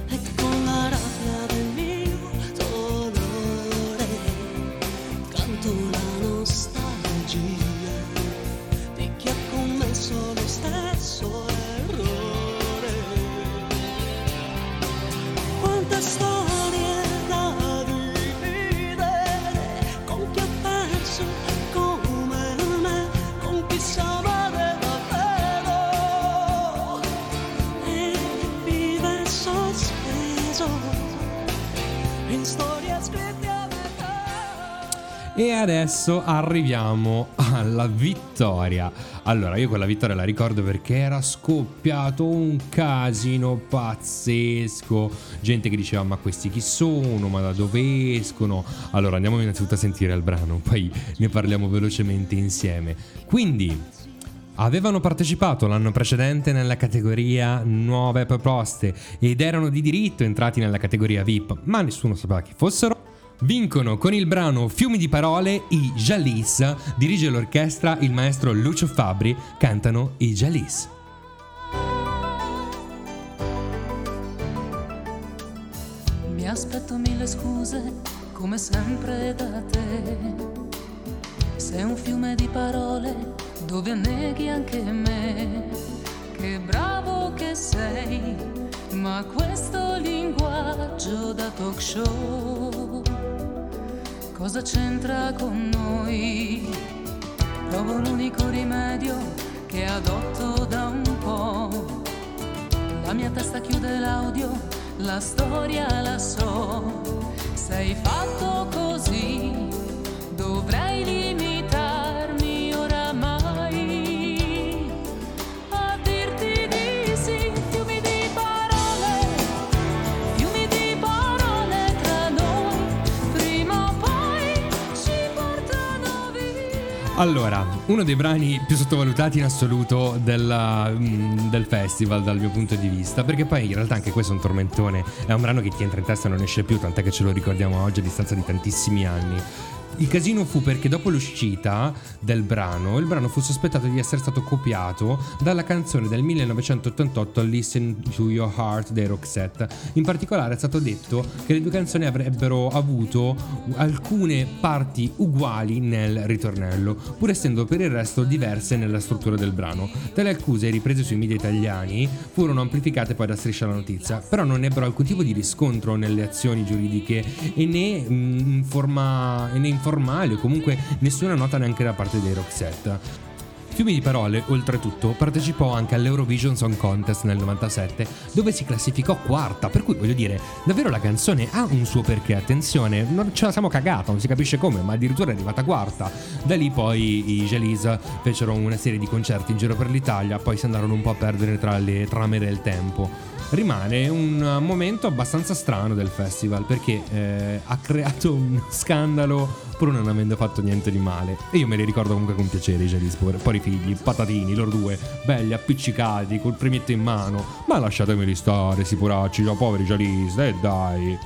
e con la rabbia del mio dolore canto la nostra di chi ha commesso lo stesso errore. Quante storie da dividere, con chi ha perso come me, con chi sa amare davvero e vive sospeso in storie scritte. E adesso arriviamo alla vittoria. Allora, io quella vittoria la ricordo perché era scoppiato un casino pazzesco. Gente che diceva: ma questi chi sono? Ma da dove escono? Allora andiamo innanzitutto a sentire il brano, poi ne parliamo velocemente insieme. Quindi avevano partecipato l'anno precedente nella categoria nuove proposte ed erano di diritto entrati nella categoria V I P, ma nessuno sapeva chi fossero. Vincono con il brano Fiumi di parole i Jalis, dirige l'orchestra il maestro Lucio Fabbri, cantano i Jalis. Mi aspetto mille scuse, come sempre da te. Sei un fiume di parole dove anneghi anche me. Che bravo che sei, ma questo linguaggio da talk show cosa c'entra con noi? Provo l'unico rimedio che adotto da un po'. La mia testa chiude l'audio, la storia la so. Sei fatto così, dovrei limitarmi. Allora, uno dei brani più sottovalutati in assoluto della, del festival dal mio punto di vista, perché poi in realtà anche questo è un tormentone, è un brano che ti entra in testa e non esce più, tant'è che ce lo ricordiamo oggi a distanza di tantissimi anni. Il casino fu perché dopo l'uscita del brano, il brano fu sospettato di essere stato copiato dalla canzone del millenovecentottantotto Listen to Your Heart dei Roxette. In particolare è stato detto che le due canzoni avrebbero avuto alcune parti uguali nel ritornello, pur essendo per il resto diverse nella struttura del brano. Tale accuse, riprese sui media italiani, furono amplificate poi da Striscia la Notizia, però non ebbero alcun tipo di riscontro nelle azioni giuridiche e né in forma... né in forma o comunque nessuna nota neanche da parte dei Roxette. Fiumi di parole, oltretutto, partecipò anche all'Eurovision Song Contest nel novantasette, dove si classificò quarta, per cui voglio dire, davvero la canzone ha un suo perché, attenzione, non ce la siamo cagata, non si capisce come, ma addirittura è arrivata quarta. Da lì poi i Jalis fecero una serie di concerti in giro per l'Italia, poi si andarono un po' a perdere tra le trame del tempo. Rimane un momento abbastanza strano del festival perché eh, ha creato un scandalo pur non avendo fatto niente di male, e io me li ricordo comunque con piacere i Jalis, poi i figli, patatini, loro due, belli appiccicati col premietto in mano, ma lasciatemeli stare, sicuracci, no, poveri Jalis, eh dai.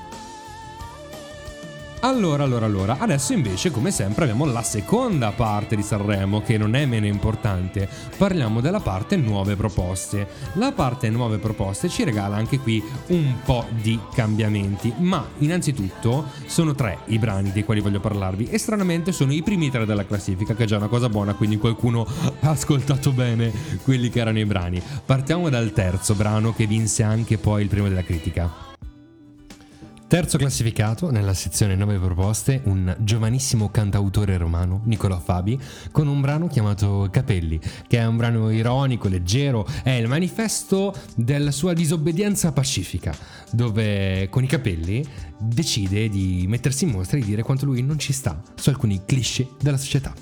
Allora, allora, allora, adesso invece come sempre abbiamo la seconda parte di Sanremo, che non è meno importante. Parliamo della parte nuove proposte. La parte nuove proposte ci regala anche qui un po' di cambiamenti, ma innanzitutto sono tre i brani dei quali voglio parlarvi e stranamente sono i primi tre della classifica, che è già una cosa buona, quindi qualcuno ha ascoltato bene quelli che erano i brani. Partiamo dal terzo brano che vinse anche poi il primo della critica. Terzo classificato nella sezione nove proposte, un giovanissimo cantautore romano, Nicolò Fabi, con un brano chiamato Capelli, che è un brano ironico, leggero, è il manifesto della sua disobbedienza pacifica, dove con i capelli decide di mettersi in mostra e di dire quanto lui non ci sta su alcuni cliché della società.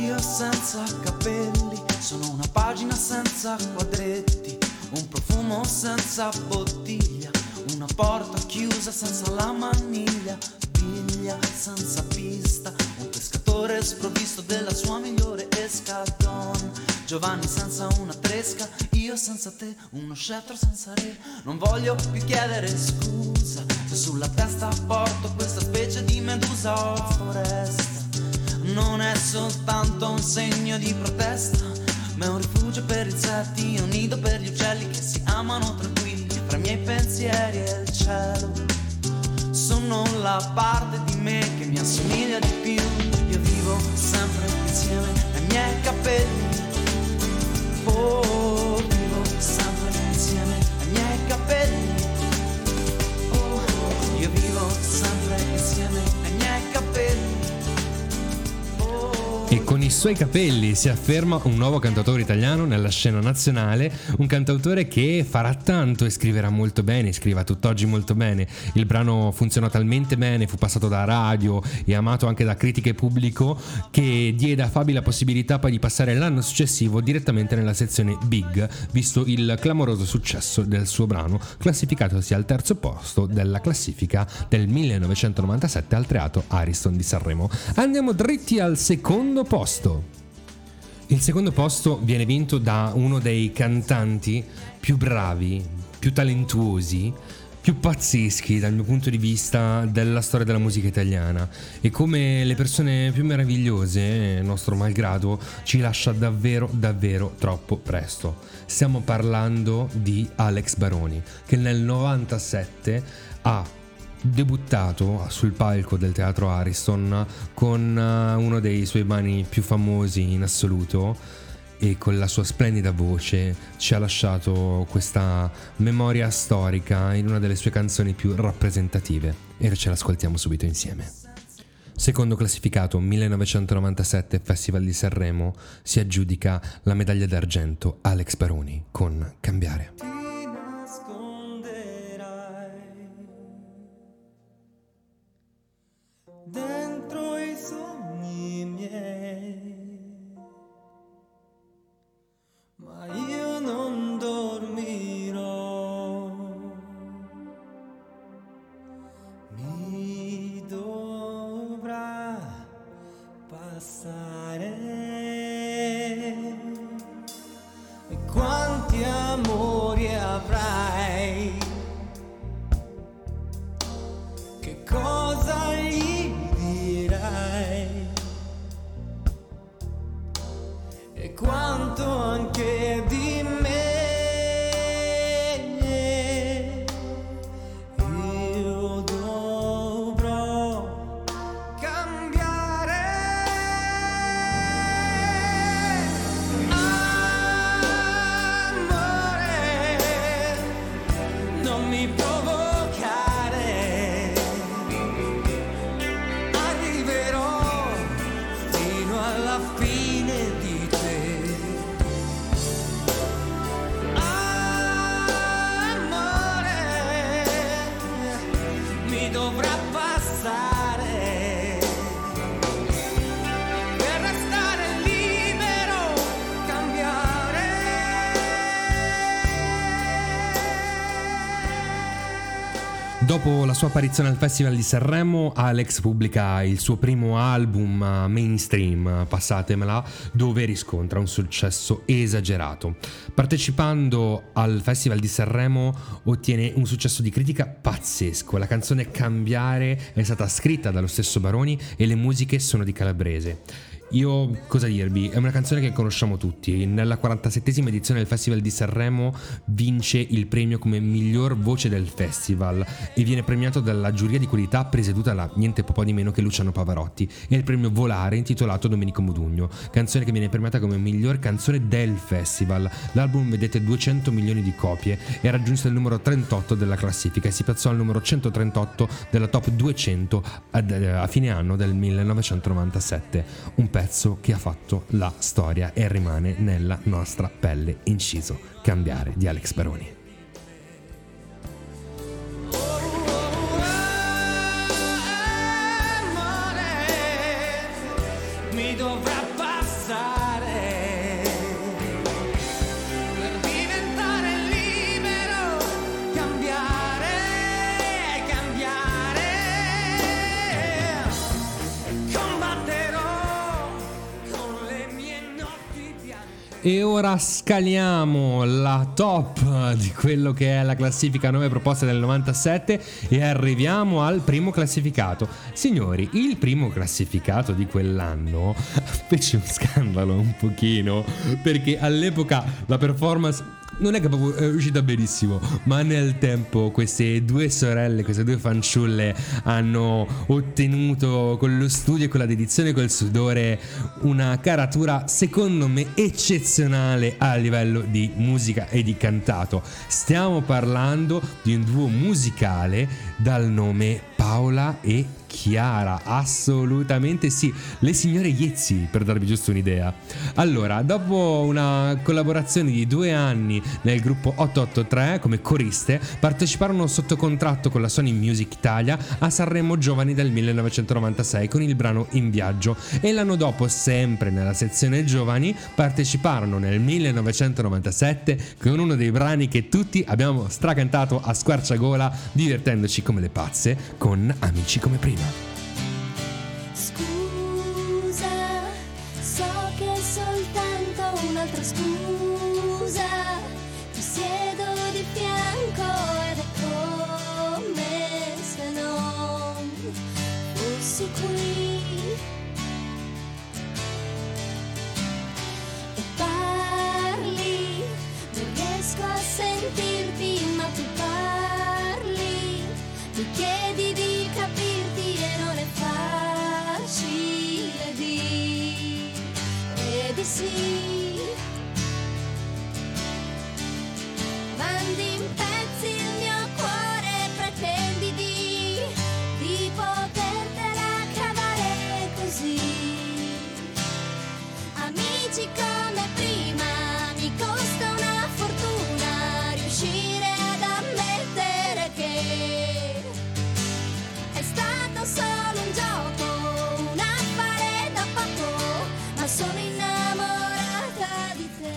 Io senza capelli sono una pagina senza quadretti, un profumo senza bottiglia, una porta chiusa senza la maniglia, piglia senza pista, un pescatore sprovvisto della sua migliore escadon, Giovanni senza una tresca, io senza te, uno scettro senza re. Non voglio più chiedere scusa se sulla testa porto questa specie di medusa o foresta. Non è soltanto un segno di protesta, ma è un rifugio per il settimo, un nido per gli uccelli che si amano tranquilli. Tra i miei pensieri e il cielo sono la parte di me che mi assomiglia di più. Io vivo sempre insieme ai miei capelli. Oh, vivo sempre insieme ai miei capelli. Oh, io vivo sempre insieme ai miei capelli. che con i suoi capelli si afferma un nuovo cantautore italiano nella scena nazionale, un cantautore che farà tanto e scriverà molto bene, scriva tutt'oggi molto bene. Il brano funzionò talmente bene, fu passato da radio e amato anche da critiche e pubblico, che diede a Fabi la possibilità poi di passare l'anno successivo direttamente nella sezione Big, visto il clamoroso successo del suo brano, classificatosi al terzo posto della classifica del millenovecentonovantasette al Teatro Ariston di Sanremo. Andiamo dritti al secondo posto. Il secondo posto viene vinto da uno dei cantanti più bravi, più talentuosi, più pazzeschi dal mio punto di vista della storia della musica italiana, e come le persone più meravigliose, nostro malgrado, ci lascia davvero davvero troppo presto. Stiamo parlando di Alex Baroni, che nel novantasette ha debuttato sul palco del Teatro Ariston con uno dei suoi brani più famosi in assoluto, e con la sua splendida voce ci ha lasciato questa memoria storica in una delle sue canzoni più rappresentative, e ce l'ascoltiamo subito insieme. Secondo classificato millenovecentonovantasette Festival di Sanremo, si aggiudica la medaglia d'argento Alex Baroni con Cambiare. Dopo la sua apparizione al Festival di Sanremo, Alex pubblica il suo primo album mainstream, passatemela, dove riscontra un successo esagerato. Partecipando al Festival di Sanremo ottiene un successo di critica pazzesco. La canzone Cambiare è stata scritta dallo stesso Baroni e le musiche sono di Calabrese. Io cosa dirvi, è una canzone che conosciamo tutti. Nella quarantasettesima edizione del Festival di Sanremo vince il premio come miglior voce del festival e viene premiato dalla giuria di qualità presieduta da niente po' di meno che Luciano Pavarotti, e il premio Volare intitolato Domenico Modugno, canzone che viene premiata come miglior canzone del festival. L'album vedete duecento milioni di copie e raggiunse il numero trentotto della classifica e si piazzò al numero centotrentotto della top duecento a fine anno del millenovecentonovantasette. Un pezzo che ha fatto la storia e rimane nella nostra pelle, inciso Cambiare di Alex Baroni. E ora scaliamo la top di quello che è la classifica nove proposte del novantasette e arriviamo al primo classificato. Signori, il primo classificato di quell'anno fece un scandalo un pochino, perché all'epoca la performance non è che proprio è uscita benissimo, ma nel tempo queste due sorelle, queste due fanciulle hanno ottenuto con lo studio e con la dedizione e col sudore una caratura secondo me eccezionale a livello di musica e di cantato. Stiamo parlando di un duo musicale dal nome Paola e Chiara, assolutamente sì, le signore Iezzi, per darvi giusto un'idea. Allora, dopo una collaborazione di due anni nel gruppo otto otto tre come coriste, parteciparono sotto contratto con la Sony Music Italia a Sanremo Giovani del millenovecentonovantasei con il brano In Viaggio, e l'anno dopo, sempre nella sezione Giovani, parteciparono nel millenovecentonovantasette con uno dei brani che tutti abbiamo stracantato a squarciagola, divertendoci come le pazze con Amici come prima. Scusa, so che è soltanto un'altra scusa, ti siedo di fianco ed è come se non fossi qui. E parli, non riesco a sentirti, ma tu parli, mi chiedi di capirti e non è facile dire di sì. Mandi in pezzi il mio cuore, pretendi di, di potertela cavare così. Amici come prima, mi costa una fortuna riuscire ad ammettere che è stato solo un gioco, un affare da poco, ma sono innamorata di te.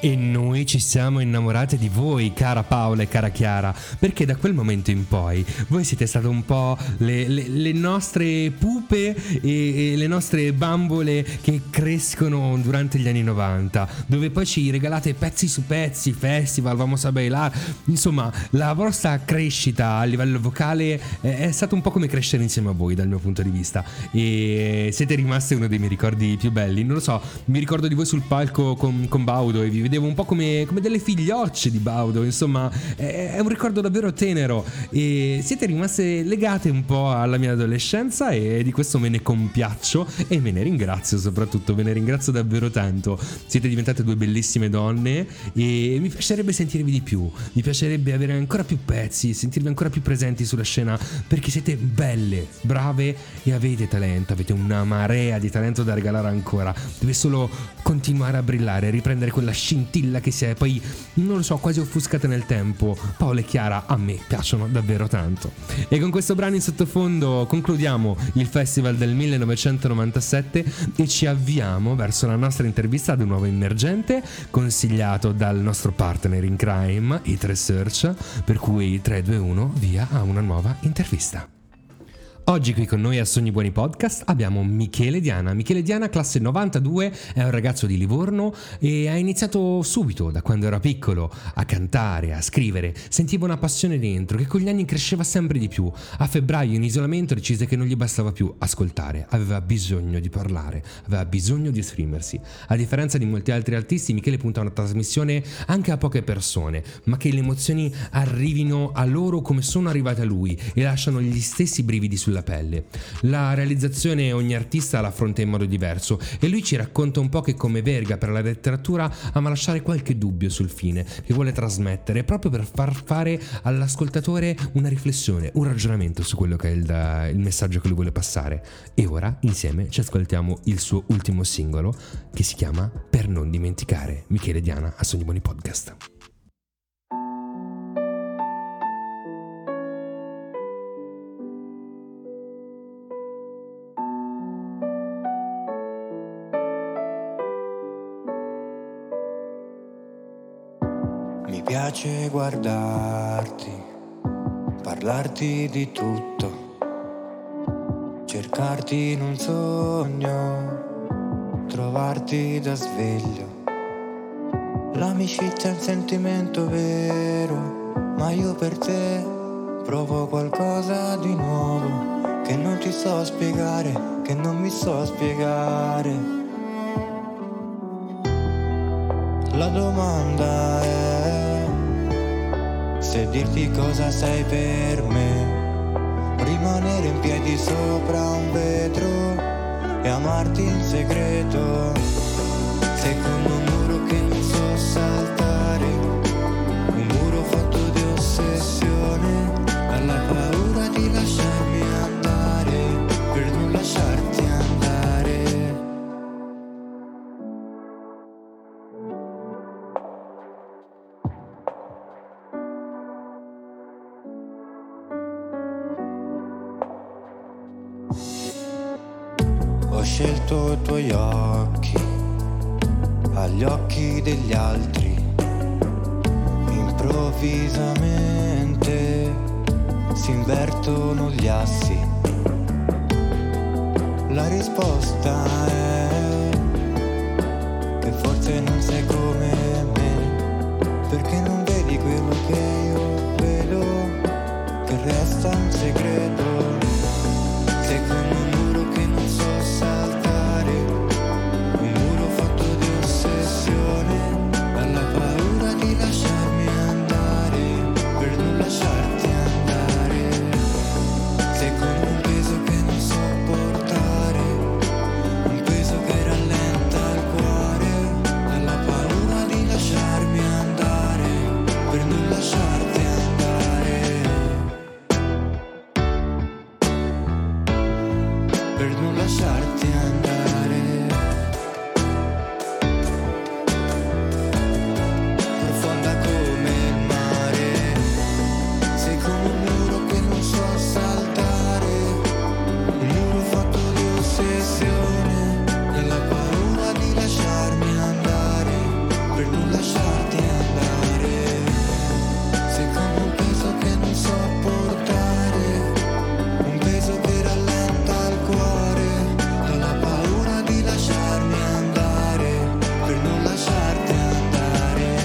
E noi ci siamo innamorate di voi, cara Paola e cara Chiara, perché da quel momento in poi voi siete state un po' le, le, le nostre pupe e, e le nostre bambole che crescono durante gli anni novanta, dove poi ci regalate pezzi su pezzi, festival, vamos a bailar. Insomma, la vostra crescita a livello vocale è, è stata un po' come crescere insieme a voi dal mio punto di vista, e siete rimaste uno dei miei ricordi più belli. Non lo so, mi ricordo di voi sul palco con, con Baudo e vi vedevo un po' come, come delle figliocce di Baudo. Insomma, è, è un ricordo davvero tenero, e siete rimaste legate un po' alla mia adolescenza, e di questo me ne compiaccio e me ne ringrazio, soprattutto ve ne ringrazio davvero tanto. Siete diventate due bellissime donne e mi piacerebbe sentirvi di più, mi piacerebbe avere ancora più pezzi, sentirvi ancora più presenti sulla scena, perché siete belle, brave e avete talento, avete una marea di talento da regalare ancora. Deve solo continuare a brillare, riprendere quella scintilla che si è poi, non lo so, quasi offuscata nel tempo. Paola e Chiara a me piacciono davvero tanto. E con questo brano in sottofondo concludiamo il festival del millenovecentonovantasette e ci avviamo verso la nostra intervista ad un nuovo emergente consigliato dal nostro partner in crime, I tre Search, per cui tre due uno via a una nuova intervista. Oggi qui con noi a Sogni Buoni Podcast abbiamo Michele Diana. Michele Diana, classe novantadue, è un ragazzo di Livorno e ha iniziato subito, da quando era piccolo, a cantare, a scrivere. Sentiva una passione dentro che con gli anni cresceva sempre di più. A febbraio, in isolamento, decise che non gli bastava più ascoltare, aveva bisogno di parlare, aveva bisogno di esprimersi. A differenza di molti altri artisti, Michele punta a una trasmissione anche a poche persone, ma che le emozioni arrivino a loro come sono arrivate a lui e lasciano gli stessi brividi sulla pelle. La realizzazione ogni artista la affronta in modo diverso, e lui ci racconta un po' che, come Verga per la letteratura, ama lasciare qualche dubbio sul fine che vuole trasmettere, proprio per far fare all'ascoltatore una riflessione, un ragionamento su quello che è il, il messaggio che lui vuole passare. E ora insieme ci ascoltiamo il suo ultimo singolo, che si chiama Per non dimenticare. Michele Diana a Sogni Buoni Podcast. Mi piace guardarti, parlarti di tutto, cercarti in un sogno, trovarti da sveglio. L'amicizia è un sentimento vero, ma io per te provo qualcosa di nuovo, che non ti so spiegare, che non mi so spiegare. La domanda è se dirti cosa sei per me, rimanere in piedi sopra un vetro e amarti in segreto. Sei come un muro che non so saltare, un muro fatto di ossessione, dalla paura di lasciarmi andare. sotto i tuoi occhi, agli occhi degli altri, improvvisamente si invertono gli assi. La risposta è che forse non sei come me, perché non vedi quello che io vedo, che resta un segreto. Sei come un muro che non so saltare, un muro fatto di ossessione, dalla paura di lasciarmi andare, per non lasciarti andare. Sei come un peso che non so portare, un peso che rallenta il cuore, dalla paura di lasciarmi andare, per non lasciarti. Lasciarti andare, profonda come il mare. Sei come un muro che non so saltare, un muro fatto di ossessione, dalla paura di lasciarmi andare, per non lasciarti andare. Sei come un peso che non so portare, un peso che rallenta il cuore, lasciarti andare.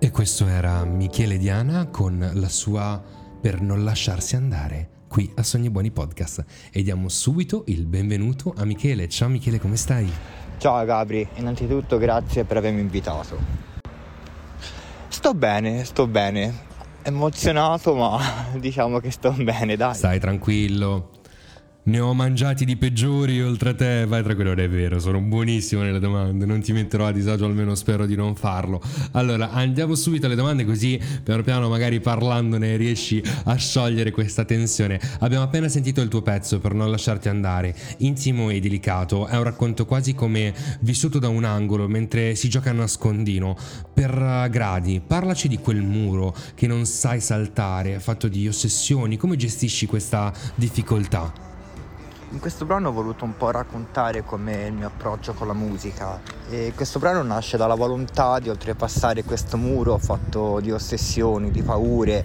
E questo era Michele Diana con la sua Per non lasciarsi andare qui a Sogni Buoni Podcast, e diamo subito il benvenuto a Michele. Ciao Michele, come stai? Ciao Gabri, innanzitutto grazie per avermi invitato. Sto bene, sto bene, emozionato ma diciamo che sto bene, dai. Stai tranquillo. Ne ho mangiati di peggiori oltre a te, vai tranquillo, non è vero, sono buonissimo nelle domande, non ti metterò a disagio, almeno spero di non farlo. Allora, andiamo subito alle domande, così piano piano magari parlandone riesci a sciogliere questa tensione. Abbiamo appena sentito il tuo pezzo, Per non lasciarti andare, intimo e delicato, è un racconto quasi come vissuto da un angolo mentre si gioca a nascondino, per gradi. Parlaci di quel muro che non sai saltare, fatto di ossessioni, come gestisci questa difficoltà? In questo brano ho voluto un po' raccontare com'è il mio approccio con la musica, e questo brano nasce dalla volontà di oltrepassare questo muro fatto di ossessioni, di paure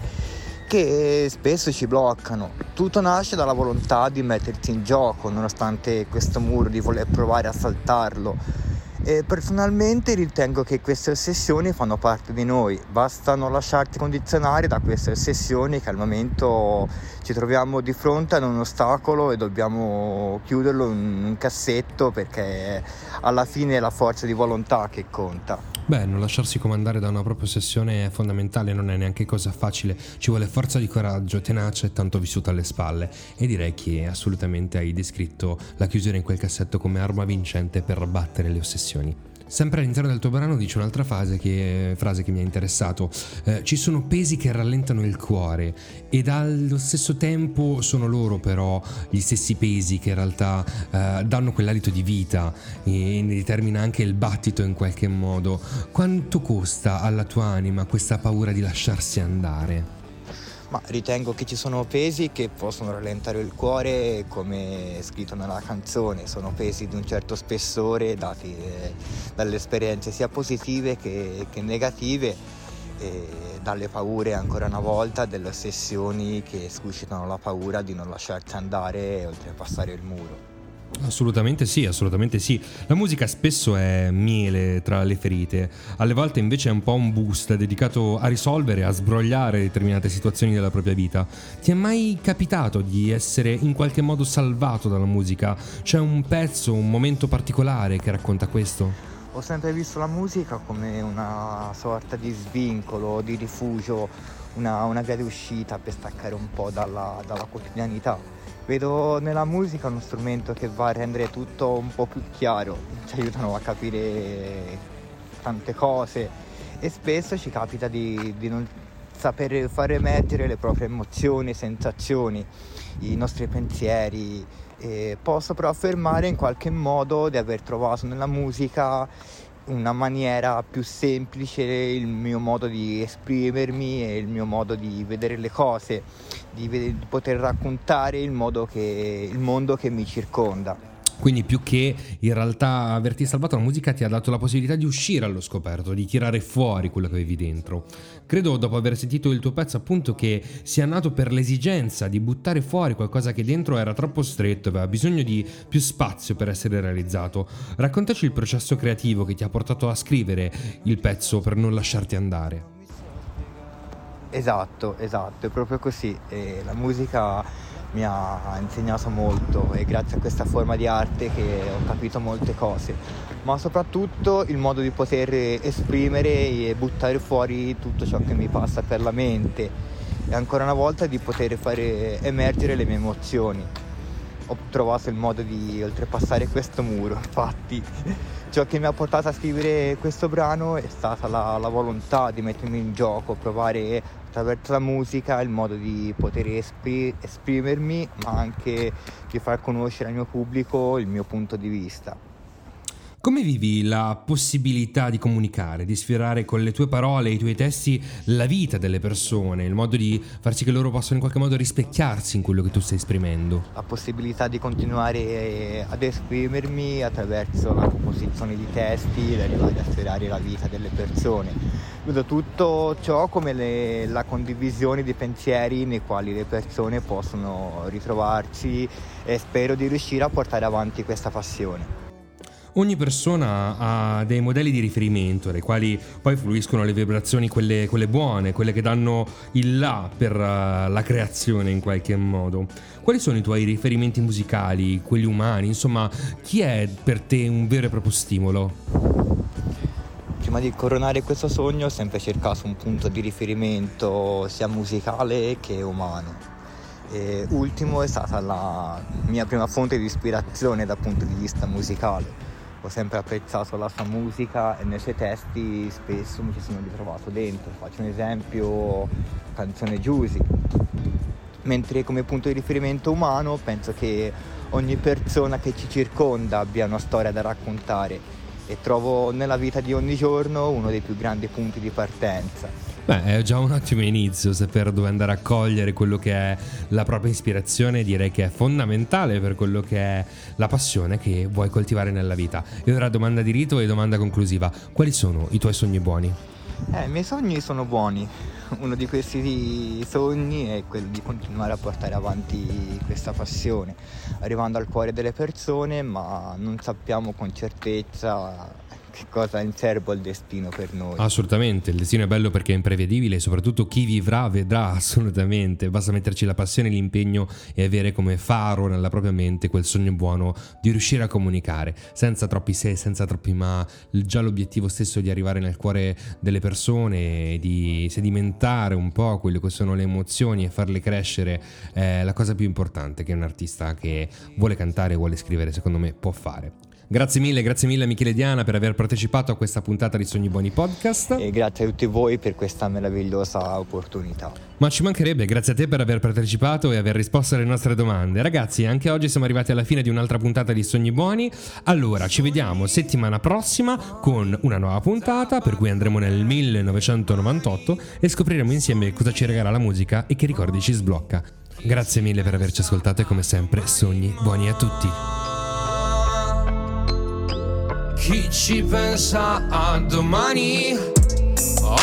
che spesso ci bloccano. Tutto nasce dalla volontà di mettersi in gioco nonostante questo muro, di voler provare a saltarlo, e personalmente ritengo che queste ossessioni fanno parte di noi, basta non lasciarti condizionare da queste ossessioni che al momento ci troviamo di fronte ad un ostacolo e dobbiamo chiuderlo in un cassetto, perché alla fine è la forza di volontà che conta. Beh, non lasciarsi comandare da una propria ossessione è fondamentale, non è neanche cosa facile, ci vuole forza di coraggio, tenacia e tanto vissuto alle spalle, e direi che assolutamente hai descritto la chiusura in quel cassetto come arma vincente per battere le ossessioni. Sempre all'interno del tuo brano dice un'altra frase che, frase che mi ha interessato, eh, ci sono pesi che rallentano il cuore, ed allo stesso tempo sono loro però gli stessi pesi che in realtà eh, danno quell'alito di vita e ne determina anche il battito in qualche modo. Quanto costa alla tua anima questa paura di lasciarsi andare? Ma ritengo che ci sono pesi che possono rallentare il cuore, come scritto nella canzone, sono pesi di un certo spessore dati eh, dalle esperienze sia positive che, che negative, e dalle paure ancora una volta, delle ossessioni che suscitano la paura di non lasciarsi andare e oltrepassare il muro. Assolutamente sì, assolutamente sì. La musica spesso è miele tra le ferite, alle volte invece è un po' un boost dedicato a risolvere, a sbrogliare determinate situazioni della propria vita. Ti è mai capitato di essere in qualche modo salvato dalla musica? C'è un pezzo, un momento particolare che racconta questo? Ho sempre visto la musica come una sorta di svincolo, di rifugio, una, una via di uscita per staccare un po' dalla, dalla quotidianità. Vedo nella musica uno strumento che va a rendere tutto un po' più chiaro, ci aiutano a capire tante cose, e spesso ci capita di, di non saper far emergere le proprie emozioni, sensazioni, i nostri pensieri, e posso però affermare in qualche modo di aver trovato nella musica una maniera più semplice il mio modo di esprimermi e il mio modo di vedere le cose, di, vedere, di poter raccontare il, modo che, il mondo che mi circonda. Quindi più che in realtà averti salvato, la musica ti ha dato la possibilità di uscire allo scoperto, di tirare fuori quello che avevi dentro. Credo, dopo aver sentito il tuo pezzo, appunto, che sia nato per l'esigenza di buttare fuori qualcosa che dentro era troppo stretto, aveva bisogno di più spazio per essere realizzato. Raccontaci il processo creativo che ti ha portato a scrivere il pezzo per non lasciarti andare. Esatto, esatto, è proprio così. E la musica mi ha insegnato molto, e grazie a questa forma di arte che ho capito molte cose, ma soprattutto il modo di poter esprimere e buttare fuori tutto ciò che mi passa per la mente, e ancora una volta di poter fare emergere le mie emozioni. Ho trovato il modo di oltrepassare questo muro, infatti ciò che mi ha portato a scrivere questo brano è stata la, la volontà di mettermi in gioco, provare attraverso la musica il modo di poter esprim- esprimermi, ma anche di far conoscere al mio pubblico il mio punto di vista. Come vivi la possibilità di comunicare, di sfiorare con le tue parole e i tuoi testi la vita delle persone, il modo di far sì che loro possano in qualche modo rispecchiarsi in quello che tu stai esprimendo? La possibilità di continuare ad esprimermi attraverso la composizione di testi ed arrivare a sfiorare la vita delle persone. Vedo tutto ciò come le, la condivisione di pensieri nei quali le persone possono ritrovarsi, e spero di riuscire a portare avanti questa passione. Ogni persona ha dei modelli di riferimento dai quali poi fluiscono le vibrazioni, quelle, quelle buone, quelle che danno il là per uh, la creazione in qualche modo. Quali sono i tuoi riferimenti musicali, quelli umani? Insomma, chi è per te un vero e proprio stimolo? Prima di coronare questo sogno ho sempre cercato un punto di riferimento sia musicale che umano. E ultimo è stata la mia prima fonte di ispirazione dal punto di vista musicale. Ho sempre apprezzato la sua musica e nei suoi testi spesso mi ci sono ritrovato dentro. Faccio un esempio, canzone Giusy. Mentre come punto di riferimento umano penso che ogni persona che ci circonda abbia una storia da raccontare, e trovo nella vita di ogni giorno uno dei più grandi punti di partenza. Beh, è già un ottimo inizio, saper dove andare a cogliere quello che è la propria ispirazione, direi che è fondamentale per quello che è la passione che vuoi coltivare nella vita. E ora domanda di rito e domanda conclusiva: quali sono i tuoi sogni buoni? Eh, i miei sogni sono buoni. Uno di questi sogni è quello di continuare a portare avanti questa passione, arrivando al cuore delle persone, ma non sappiamo con certezza che cosa in serbo il destino per noi. Assolutamente, il destino è bello perché è imprevedibile, e soprattutto chi vivrà vedrà, assolutamente. Basta metterci la passione, l'impegno, e avere come faro nella propria mente quel sogno buono di riuscire a comunicare senza troppi se, senza troppi ma. Già l'obiettivo stesso di arrivare nel cuore delle persone, di sedimentare un po' quelle che sono le emozioni e farle crescere, è la cosa più importante che un artista che vuole cantare e vuole scrivere, secondo me, può fare. Grazie mille, grazie mille Michele e Diana per aver partecipato a questa puntata di Sogni Buoni Podcast. E grazie a tutti voi per questa meravigliosa opportunità. Ma ci mancherebbe, grazie a te per aver partecipato e aver risposto alle nostre domande. Ragazzi, anche oggi siamo arrivati alla fine di un'altra puntata di Sogni Buoni. Allora, ci vediamo settimana prossima con una nuova puntata, per cui andremo nel millenovecentonovantotto e scopriremo insieme cosa ci regala la musica e che ricordi ci sblocca. Grazie mille per averci ascoltato e come sempre Sogni Buoni a tutti. Chi ci pensa a domani?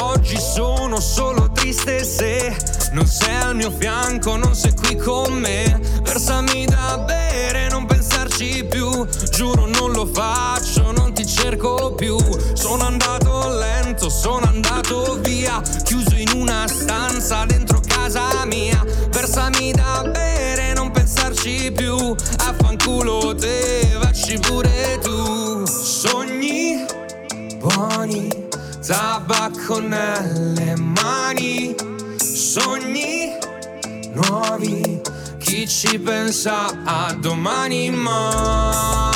Oggi sono solo triste se non sei al mio fianco, non sei qui con me. Versami da bere, non pensarci più. Giuro non lo faccio, non ti cerco più. Sono andato lento, sono andato via, chiuso in una stanza dentro casa mia. Versami da bere, non pensarci più. Affanculo te, vacci pure tu. Sogni buoni, tabacco nelle mani. Sogni nuovi, chi ci pensa a domani? Ma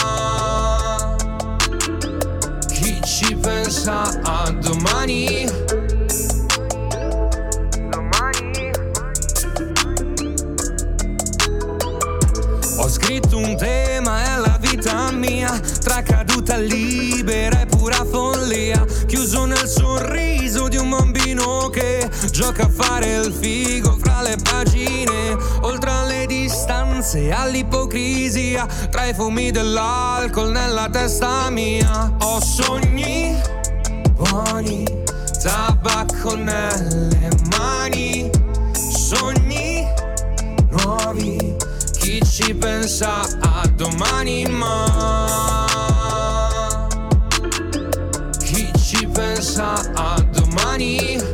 chi ci pensa a domani? Domani. Ho scritto un tema, è la vita mia, tra caduta libera e pura follia. gioca a fare il figo fra le pagine, oltre alle distanze, all'ipocrisia, tra i fumi dell'alcol nella testa mia. Ho sogni buoni, tabacco nelle mani, sogni nuovi, chi ci pensa a domani, ma chi ci pensa a domani.